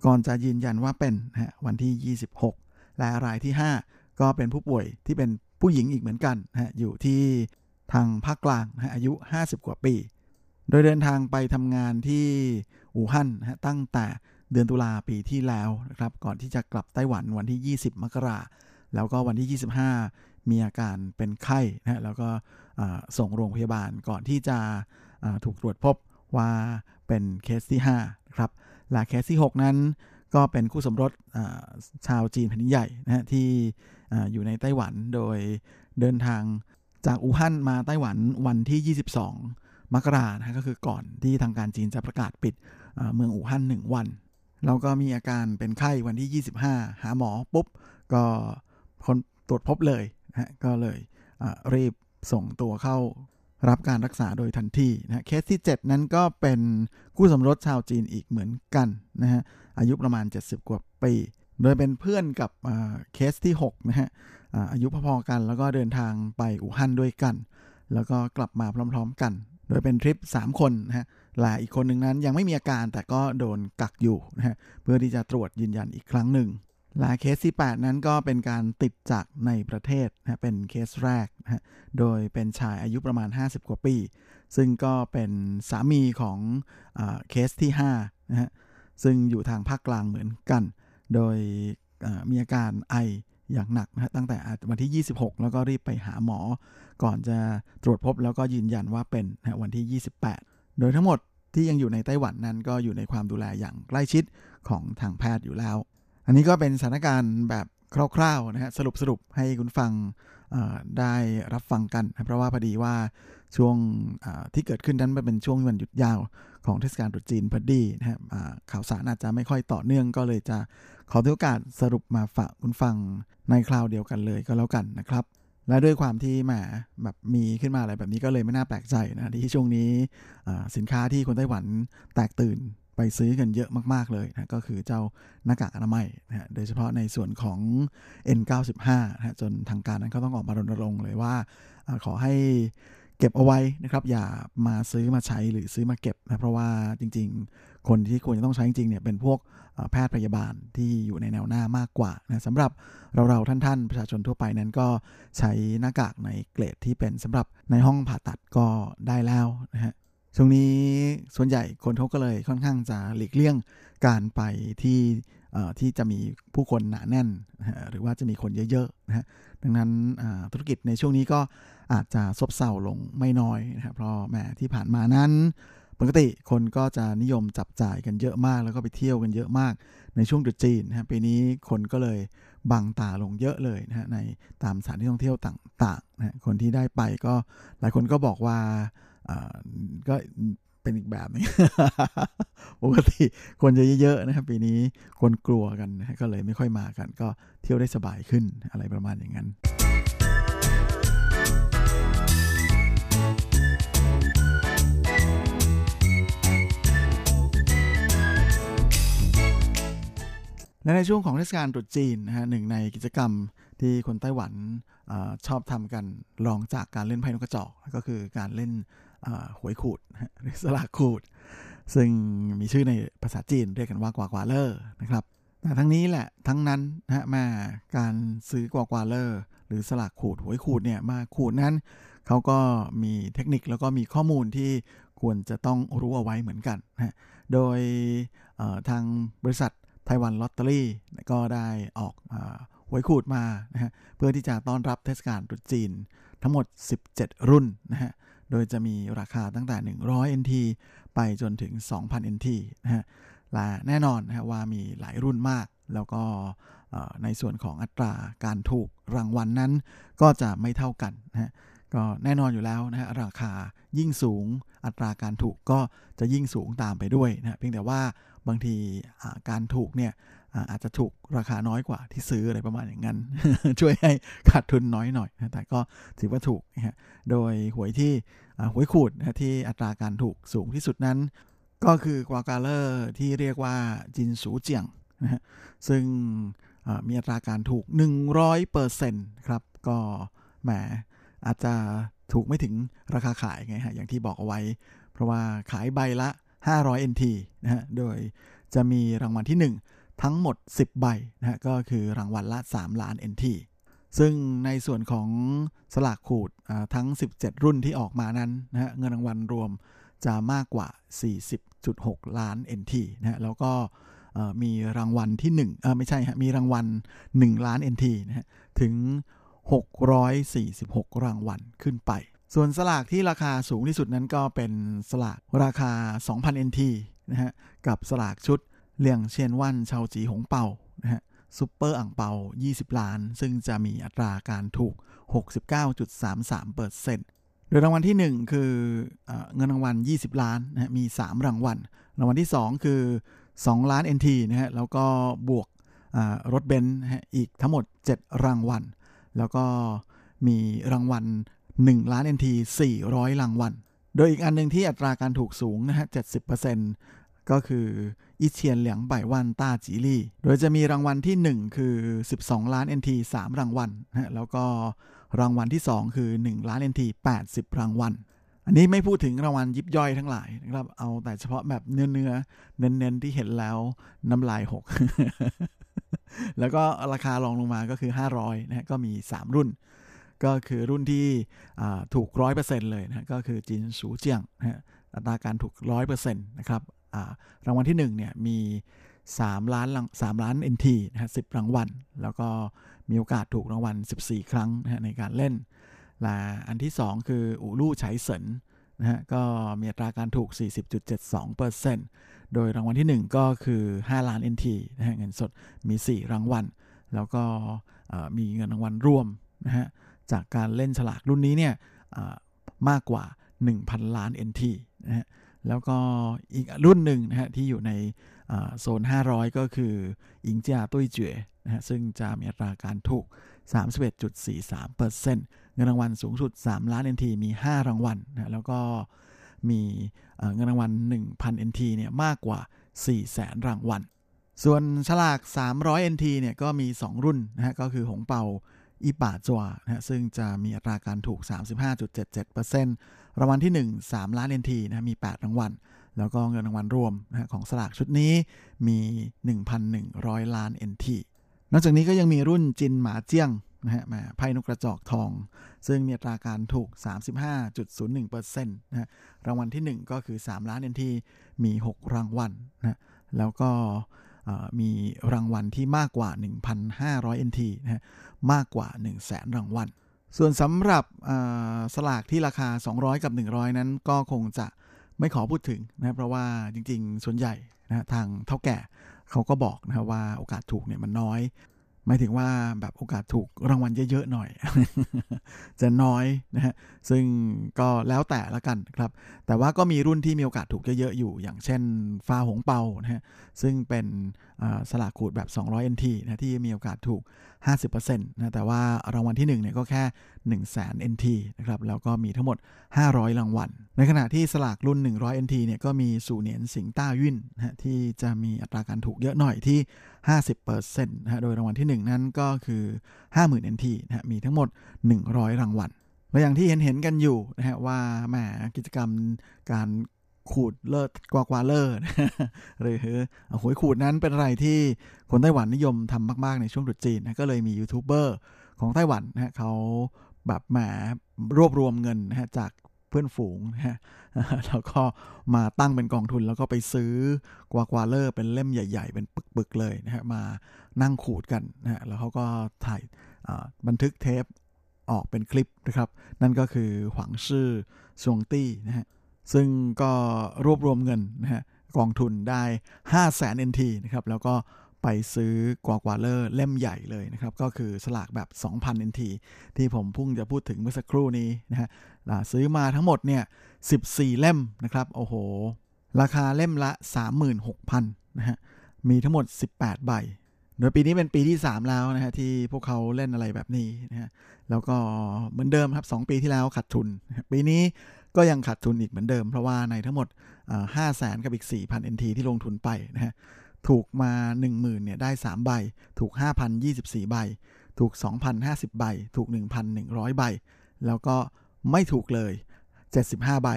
ก่อนจะยืนยันว่าเป็นนะฮะวันที่ยี่สิบหกและรายที่ห้าก็เป็นผู้ป่วยที่เป็นผู้หญิงอีกเหมือนกันนะฮะอยู่ที่ทางภาคกลางนะฮะอายุห้าสิบกว่าปีโดยเดินทางไปทำงานที่อู่ฮั่นนะฮะตั้งแต่เดือนตุลาปีที่แล้วนะครับก่อนที่จะกลับไต้หวันวันที่ยี่สิบมกราแล้วก็วันที่ยี่สิบห้ามีอาการเป็นไข้นะฮะแล้วก็ส่งโรงพยาบาลก่อนที่จะถูกตรวจพบว่าเป็นเคสที่ห้านะครับและเคสที่หกนั้นก็เป็นคู่สมรสชาวจีนแผ่นดินใหญ่นะฮะที่อยู่ในไต้หวันโดยเดินทางจากอู่ฮั่นมาไต้หวันวันที่ยี่สิบสองมกราคมนะก็คือก่อนที่ทางการจีนจะประกาศปิดเมืองอู่ฮั่นหนึ่งวันแล้วก็มีอาการเป็นไข้วันที่ยี่สิบห้าหาหมอปุ๊บก็คนตรวจพบเลยนะฮะก็เลยรีบส่งตัวเข้ารับการรักษาโดยทันทีนะเคสที่เจ็ดนั้นก็เป็นคู่สมรสชาวจีนอีกเหมือนกันนะฮะอายุประมาณเจ็ดสิบกว่าปีโดยเป็นเพื่อนกับเคสที่หกนะฮะอายุพอๆกันแล้วก็เดินทางไปอู่ฮั่นด้วยกันแล้วก็กลับมาพร้อมๆกันโดยเป็นทริปสามคนนะฮะและอีกคนหนึ่งนั้นยังไม่มีอาการแต่ก็โดนกักอยู่นะฮะเพื่อที่จะตรวจยืนยันอีกครั้งหนึ่งและเคสที่แปดนั้นก็เป็นการติดจากในประเทศนะเป็นเคสแรกนะโดยเป็นชายอายุประมาณห้าสิบกว่าปีซึ่งก็เป็นสามีของเอ่อเคสที่ห้านะฮะซึ่งอยู่ทางภาคกลางเหมือนกันโดยมีอาการไออย่างหนักนะตั้งแต่วันที่ยี่สิบหกแล้วก็รีบไปหาหมอก่อนจะตรวจพบแล้วก็ยืนยันว่าเป็นนะวันที่ยี่สิบแปดโดยทั้งหมดที่ยังอยู่ในไต้หวันนั้นก็อยู่ในความดูแลอย่างใกล้ชิดของทางแพทย์อยู่แล้วอันนี้ก็เป็นสถานการณ์แบบคร่าวๆนะฮะสรุปสรุปให้คุณฟังได้รับฟังกันนะเพราะว่าพอดีว่าช่วงที่เกิดขึ้นนั้นเป็นช่วงวันหยุดยาวของเทศกาลตรุษจีนพอดีนะฮะข่าวสารอาจจะไม่ค่อยต่อเนื่องก็เลยจะขอถือโอกาสสรุปมาฝากคุณฟังในคราวเดียวกันเลยก็แล้วกันนะครับและด้วยความที่แหมแบบมีขึ้นมาอะไรแบบนี้ก็เลยไม่น่าแปลกใจนะที่ช่วงนี้สินค้าที่คนไต้หวันแตกตื่นไปซื้อกันเยอะมากๆเลยนะก็คือเจ้าหน้ากากอนามัยนะโดยเฉพาะในส่วนของ เอ็น เก้าสิบห้า นะจนทางการนั้นก็ต้องออกมารณรงค์เลยว่าขอให้เก็บเอาไว้นะครับอย่ามาซื้อมาใช้หรือซื้อมาเก็บนะเพราะว่าจริงๆคนที่ควรจะต้องใช้จริงๆเนี่ยเป็นพวกแพทย์พยาบาลที่อยู่ในแนวหน้ามากกว่านะสำหรับเราๆท่านๆประชาชนทั่วไปนั้นก็ใช้หน้ากากในเกรดที่เป็นสำหรับในห้องผ่าตัดก็ได้แล้วนะฮะช่วงนี้ส่วนใหญ่คนเขาก็เลยค่อนข้างจะหลีกเลี่ยงการไปที่ที่จะมีผู้คนหนาแน่นหรือว่าจะมีคนเยอะๆนะฮะดังนั้นธุรกิจในช่วงนี้ก็อาจจะซบเซาลงไม่น้อยนะครับเพราะแหมที่ผ่านมานั้นปกติคนก็จะนิยมจับจ่ายกันเยอะมากแล้วก็ไปเที่ยวกันเยอะมากในช่วงตรุษจีนนะฮะปีนี้คนก็เลยบังตาลงเยอะเลยนะฮะในตามสถานที่ท่องเที่ยวต่างๆนะคนที่ได้ไปก็หลายคนก็บอกว่าก็เป็นอีกแบบนึง ปกติคนจะเยอะๆนะครับปีนี้คนกลัวกันนะก็เลยไม่ค่อยมากันก็เที่ยวได้สบายขึ้นอะไรประมาณอย่างนั้นและในช่วงของเทศกาลตรุษจีนนะฮะหนึ่งในกิจกรรมที่คนไต้หวันอชอบทำกันรองจากการเล่นไพ่นกกระจอกก็คือการเล่นหวยขูดหรือสลากขูดซึ่งมีชื่อในภาษาจีนเรียกกันว่ากวากวาเลอร์นะครับแต่ทั้งนี้แหละทั้งนั้นนะมาการซื้อกวากวาเลอร์หรือสลากขูดหวยขูดเนี่ยมาขูดนั้นเขาก็มีเทคนิคแล้วก็มีข้อมูลที่ควรจะต้องรู้เอาไว้เหมือนกันนะโดยทางบริษัทไต้หวันลอตเตอรี่ก็ได้ออกหวยขูดมานะฮะเพื่อที่จะต้อนรับเทศกาลตรุษจีนทั้งหมดสิบเจ็ดรุ่นนะฮะโดยจะมีราคาตั้งแต่หนึ่งร้อย เอ็น ที ไปจนถึง สองพัน เอ็น ที นะฮะและแน่นอนนะฮะว่ามีหลายรุ่นมากแล้วก็ในส่วนของอัตราการถูกรางวัล นั้นก็จะไม่เท่ากันนะฮะก็แน่นอนอยู่แล้วนะฮะราคายิ่งสูงอัตราการถูกก็จะยิ่งสูงตามไปด้วยนะเพียงแต่ว่าบางทีการถูกเนี่ย อาจจะถูกราคาน้อยกว่าที่ซื้ออะไรประมาณอย่างนั้น ช่วยให้ขาดทุนน้อยหน่อยนะแต่ก็ถือว่าถูกนะฮะโดยหวยที่หวยขูดนะที่อัตราการถูกสูงที่สุดนั้นก็คือกวากาเลอร์ที่เรียกว่าจินสูเจียงนะฮะซึ่งมีอัตราการถูก หนึ่งร้อยเปอร์เซ็นต์ ครับก็แหมอาจจะถูกไม่ถึงราคาขายไงฮะอย่างที่บอกเอาไว้เพราะว่าขายใบละห้าร้อย เอ็น ที นะฮะโดยจะมีรางวัลที่หนึ่งทั้งหมดสิบใบนะฮะก็คือรางวัลละสามล้าน เอ็น ที ซึ่งในส่วนของสลากขูดทั้งสิบเจ็ดรุ่นที่ออกมานั้นนะฮะเงินรางวัลรวมจะมากกว่า สี่สิบจุดหก ล้าน เอ็น ที นะฮะแล้วก็มีรางวัลที่หนึ่งเอ่อไม่ใช่ฮะมีรางวัลหนึ่งล้าน เอ็น ที นะฮะถึงหกร้อยสี่สิบหกรางวัลขึ้นไปส่วนสลากที่ราคาสูงที่สุดนั้นก็เป็นสลากราคา สองพัน เอ็น ที นะฮะกับสลากชุดเลี่ยงเชียนวันเฉาจีหงเป่านะฮะซุปเปอร์อั่งเปายี่สิบล้านซึ่งจะมีอัตราการถูก หกสิบเก้าจุดสามสามเปอร์เซ็นต์ โดยรางวัลที่หนึ่งคือเงินรางวัลยี่สิบล้านนะฮะมีสามรางวัลรางวัลที่สองคือสองล้าน เอ็น ที นะฮะแล้วก็บวกรถเบนซ์นะฮะอีกทั้งหมดเจ็ดรางวัลแล้วก็มีรางวัลหนึ่งล้าน เอ็น ที สี่ร้อยรางวัลโดยอีกอันนึงที่อัตราการถูกสูงนะฮะ เจ็ดสิบเปอร์เซ็นต์ ก็คืออีเชียนเหลียงไบวันต้าจีลี่โดยจะมีรางวัลที่หนึ่งคือสิบสองล้าน เอ็น ที สามรางวัลนะฮะแล้วก็รางวัลที่สองคือหนึ่งล้าน เอ็น ที แปดสิบรางวัลอันนี้ไม่พูดถึงรางวัลยิบย่อยทั้งหลายนะครับเอาแต่เฉพาะแบบเนื้อเนื้อเน้นๆที่เห็นแล้วน้ำลายหก แล้วก็ราคารองลงมาก็คือห้าร้อยนะฮะก็มีสามรุ่นก็คือรุ่นที่ถูก หนึ่งร้อยเปอร์เซ็นต์ เลยนะก็คือจินสูเจียงนะฮะอัตราการถูก หนึ่งร้อยเปอร์เซ็นต์ นะครับอ่ารางวัลที่หนึ่งเนี่ยมีสามล้านสามล้าน เอ็น ที นะฮะสิบรางวัลแล้วก็มีโอกาสถูกรางวัลสิบสี่ครั้งนะฮะในการเล่นและอันที่สองคืออู่ลู่ไฉเสินนะฮะก็มีอัตราการถูก สี่สิบจุดเจ็ดสองเปอร์เซ็นต์ โดยรางวัลที่หนึ่งก็คือห้าล้าน เอ็น ที นะฮะเงินสดมีสี่รางวัลแล้วก็มีเงินรางวัลรวมนะฮะจากการเล่นฉลากรุ่นนี้เนี่ยมากกว่า หนึ่งพัน ล้าน เอ็น ที นะฮะแล้วก็อีกรุ่นหนึ่งนะฮะที่อยู่ในโซนห้าร้อยก็คืออิงเจียตุ้ยเจ๋อนะฮะซึ่งจะมีอัตราการถูก สามสิบเอ็ดจุดสี่สามเปอร์เซ็นต์ เงินรางวัลสูงสุดสามล้าน เอ็น ที มีห้ารางวัลนะแล้วก็มีเงินรางวัล หนึ่งพัน เอ็น ที เนี่ยมากกว่า สี่แสน รางวัลส่วนฉลากสามร้อย เอ็น ที เนี่ยก็มีสองรุ่นนะฮะก็คือหงเปาอีป่าจัวนะฮะซึ่งจะมีอัตราการถูก สามสิบห้าจุดเจ็ดเจ็ดเปอร์เซ็นต์ รางวัลที่หนึ่ง สามล้าน เอ็น ที นะมีแปดรางวัลแล้วก็เงินรางวัลรวมนะฮะของสลากชุดนี้มี หนึ่งพันหนึ่งร้อย ล้าน เอ็น ที นอกจากนี้ก็ยังมีรุ่นจินหมาเจี้ยงนะฮะมาไพ่นกกระจอกทองซึ่งมีอัตราการถูก สามสิบห้าจุดศูนย์หนึ่งเปอร์เซ็นต์ นะฮะรางวัลที่หนึ่งก็คือสามล้าน เอ็น ที มีหกรางวัลนะแล้วก็มีรางวัลที่มากกว่า หนึ่งพันห้าร้อย เอ็น ที นะฮะมากกว่า หนึ่งแสน รางวัลส่วนสำหรับสลากที่ราคาสองร้อยกับหนึ่งร้อยนั้นก็คงจะไม่ขอพูดถึงนะเพราะว่าจริงๆส่วนใหญ่นะทางเฒ่าแก่เขาก็บอกนะว่าโอกาสถูกเนี่ยมันน้อยหมายถึงว่าแบบโอกาสถูกรางวัลเยอะๆหน่อย จะน้อยนะฮะซึ่งก็แล้วแต่ละกันครับแต่ว่าก็มีรุ่นที่มีโอกาสถูกเยอะๆอยู่อย่างเช่นฟ้าหงเปานะฮะซึ่งเป็นสลากขูดแบบสองร้อย เอ็น ที นะที่มีโอกาสถูก ห้าสิบเปอร์เซ็นต์ นะแต่ว่ารางวัลที่หนึ่งเนี่ยก็แค่ หนึ่งแสน เอ็น ที นะครับแล้วก็มีทั้งหมดห้าร้อยรางวัลในขณะที่สลากรุ่นหนึ่งร้อย เอ็น ที เนี่ยก็มีสู่เหนียนสิงต้าวินนะที่จะมีอัตราการถูกเยอะหน่อยที่ ห้าสิบเปอร์เซ็นต์ นะฮะโดยรางวัลที่หนึ่งนั้นก็คือ ห้าหมื่น เอ็น ที นะฮะมีทั้งหมดหนึ่งร้อยรางวัลและอย่างที่เห็นๆกันอยู่นะฮะว่าแหมกิจกรรมการขูดเลิศกว่ากว่าเลิศหรือหวยขูดนั้นเป็นอะไรที่คนไต้หวันนิยมทำมากๆในช่วงตรุษจีนนะก็เลยมียูทูบเบอร์ของไต้หวันนะเขาแบบแหมรวบรวมเงินนะฮะจากเพื่อนฝูงนะฮะแล้วก็มาตั้งเป็นกองทุนแล้วก็ไปซื้อกวากวาเลอร์เป็นเล่มใหญ่ๆเป็นปึกๆเลยนะฮะมานั่งขูดกันนะฮะแล้วเขาก็ถ่ายบันทึกเทปออกเป็นคลิปนะครับนั่นก็คือหวังชื่อซวงตี้นะฮะซึ่งก็รวบรวมเงินนะฮะกองทุนได้ ห้าแสน เอ็น ที นะครับแล้วก็ไปซื้อกวากวาเลอร์เล่มใหญ่เลยนะครับก็คือสลากแบบ สองพัน เอ็น ที ที่ผมพุ่งจะพูดถึงเมื่อสักครู่นี้นะฮะซื้อมาทั้งหมดเนี่ยสิบสี่เล่มนะครับโอ้โหราคาเล่มละ สามหมื่นหกพัน นะฮะมีทั้งหมดสิบแปดใบ โดยปีนี้เป็นปีที่สามแล้วนะฮะที่พวกเขาเล่นอะไรแบบนี้นะฮะแล้วก็เหมือนเดิมครับสองปีที่แล้วขาดทุนปีนี้ก็ยังขาดทุนอีกเหมือนเดิมเพราะว่าในทั้งหมด ห้าแสน กับอีก สี่พัน เอ็น ที ที่ลงทุนไปนะฮะถูกมา หนึ่งหมื่น เนี่ยได้สามใบถูก ห้าพันยี่สิบสี่ ใบถูก สองพันห้าสิบ ใบถูก หนึ่งพันหนึ่งร้อย ใบแล้วก็ไม่ถูกเลยเจ็ดสิบห้าใบ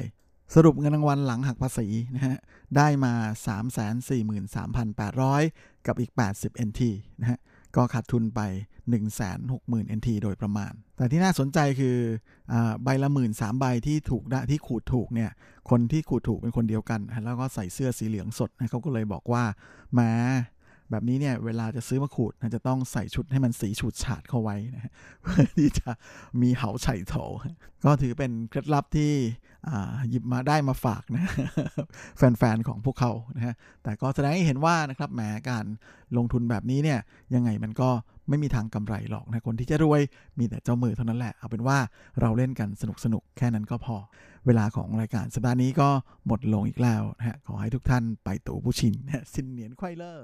สรุปเงินรางวัลหลังหักภาษีนะฮะได้มา สามแสนสี่หมื่นสามพันแปดร้อย กับอีกแปดสิบ เอ็น ที นะฮะก็ขาดทุนไป หนึ่งแสนหกหมื่น เอ็น ที โดยประมาณแต่ที่น่าสนใจคืออ่าใบละ หนึ่งหมื่นสามพัน ใบที่ถูกได้ที่ขูดถูกเนี่ยคนที่ขูดถูกเป็นคนเดียวกันแล้วก็ใส่เสื้อสีเหลืองสดนะเขาก็เลยบอกว่ามาแบบนี้เนี่ยเวลาจะซื้อมาขูดนะจะต้องใส่ชุดให้มันสีฉูดฉาดเข้าไว้นะเพื่อที่จะมีเหาไฉโถก็ถือเป็นเคล็ดลับที่หยิบมาได้มาฝากนะแฟนๆของพวกเขานะฮะแต่ก็แสดงให้เห็นว่านะครับแหมการลงทุนแบบนี้เนี่ยยังไงมันก็ไม่มีทางกำไรหรอกนะคนที่จะรวยมีแต่เจ้ามือเท่านั้นแหละเอาเป็นว่าเราเล่นกันสนุกๆแค่นั้นก็พอเวลาของรายการสัปดาห์นี้ก็หมดลงอีกแล้วนะฮะขอให้ทุกท่านไปตู่ผู้ชินนะสิ้นเหนียนไขว้เล่อ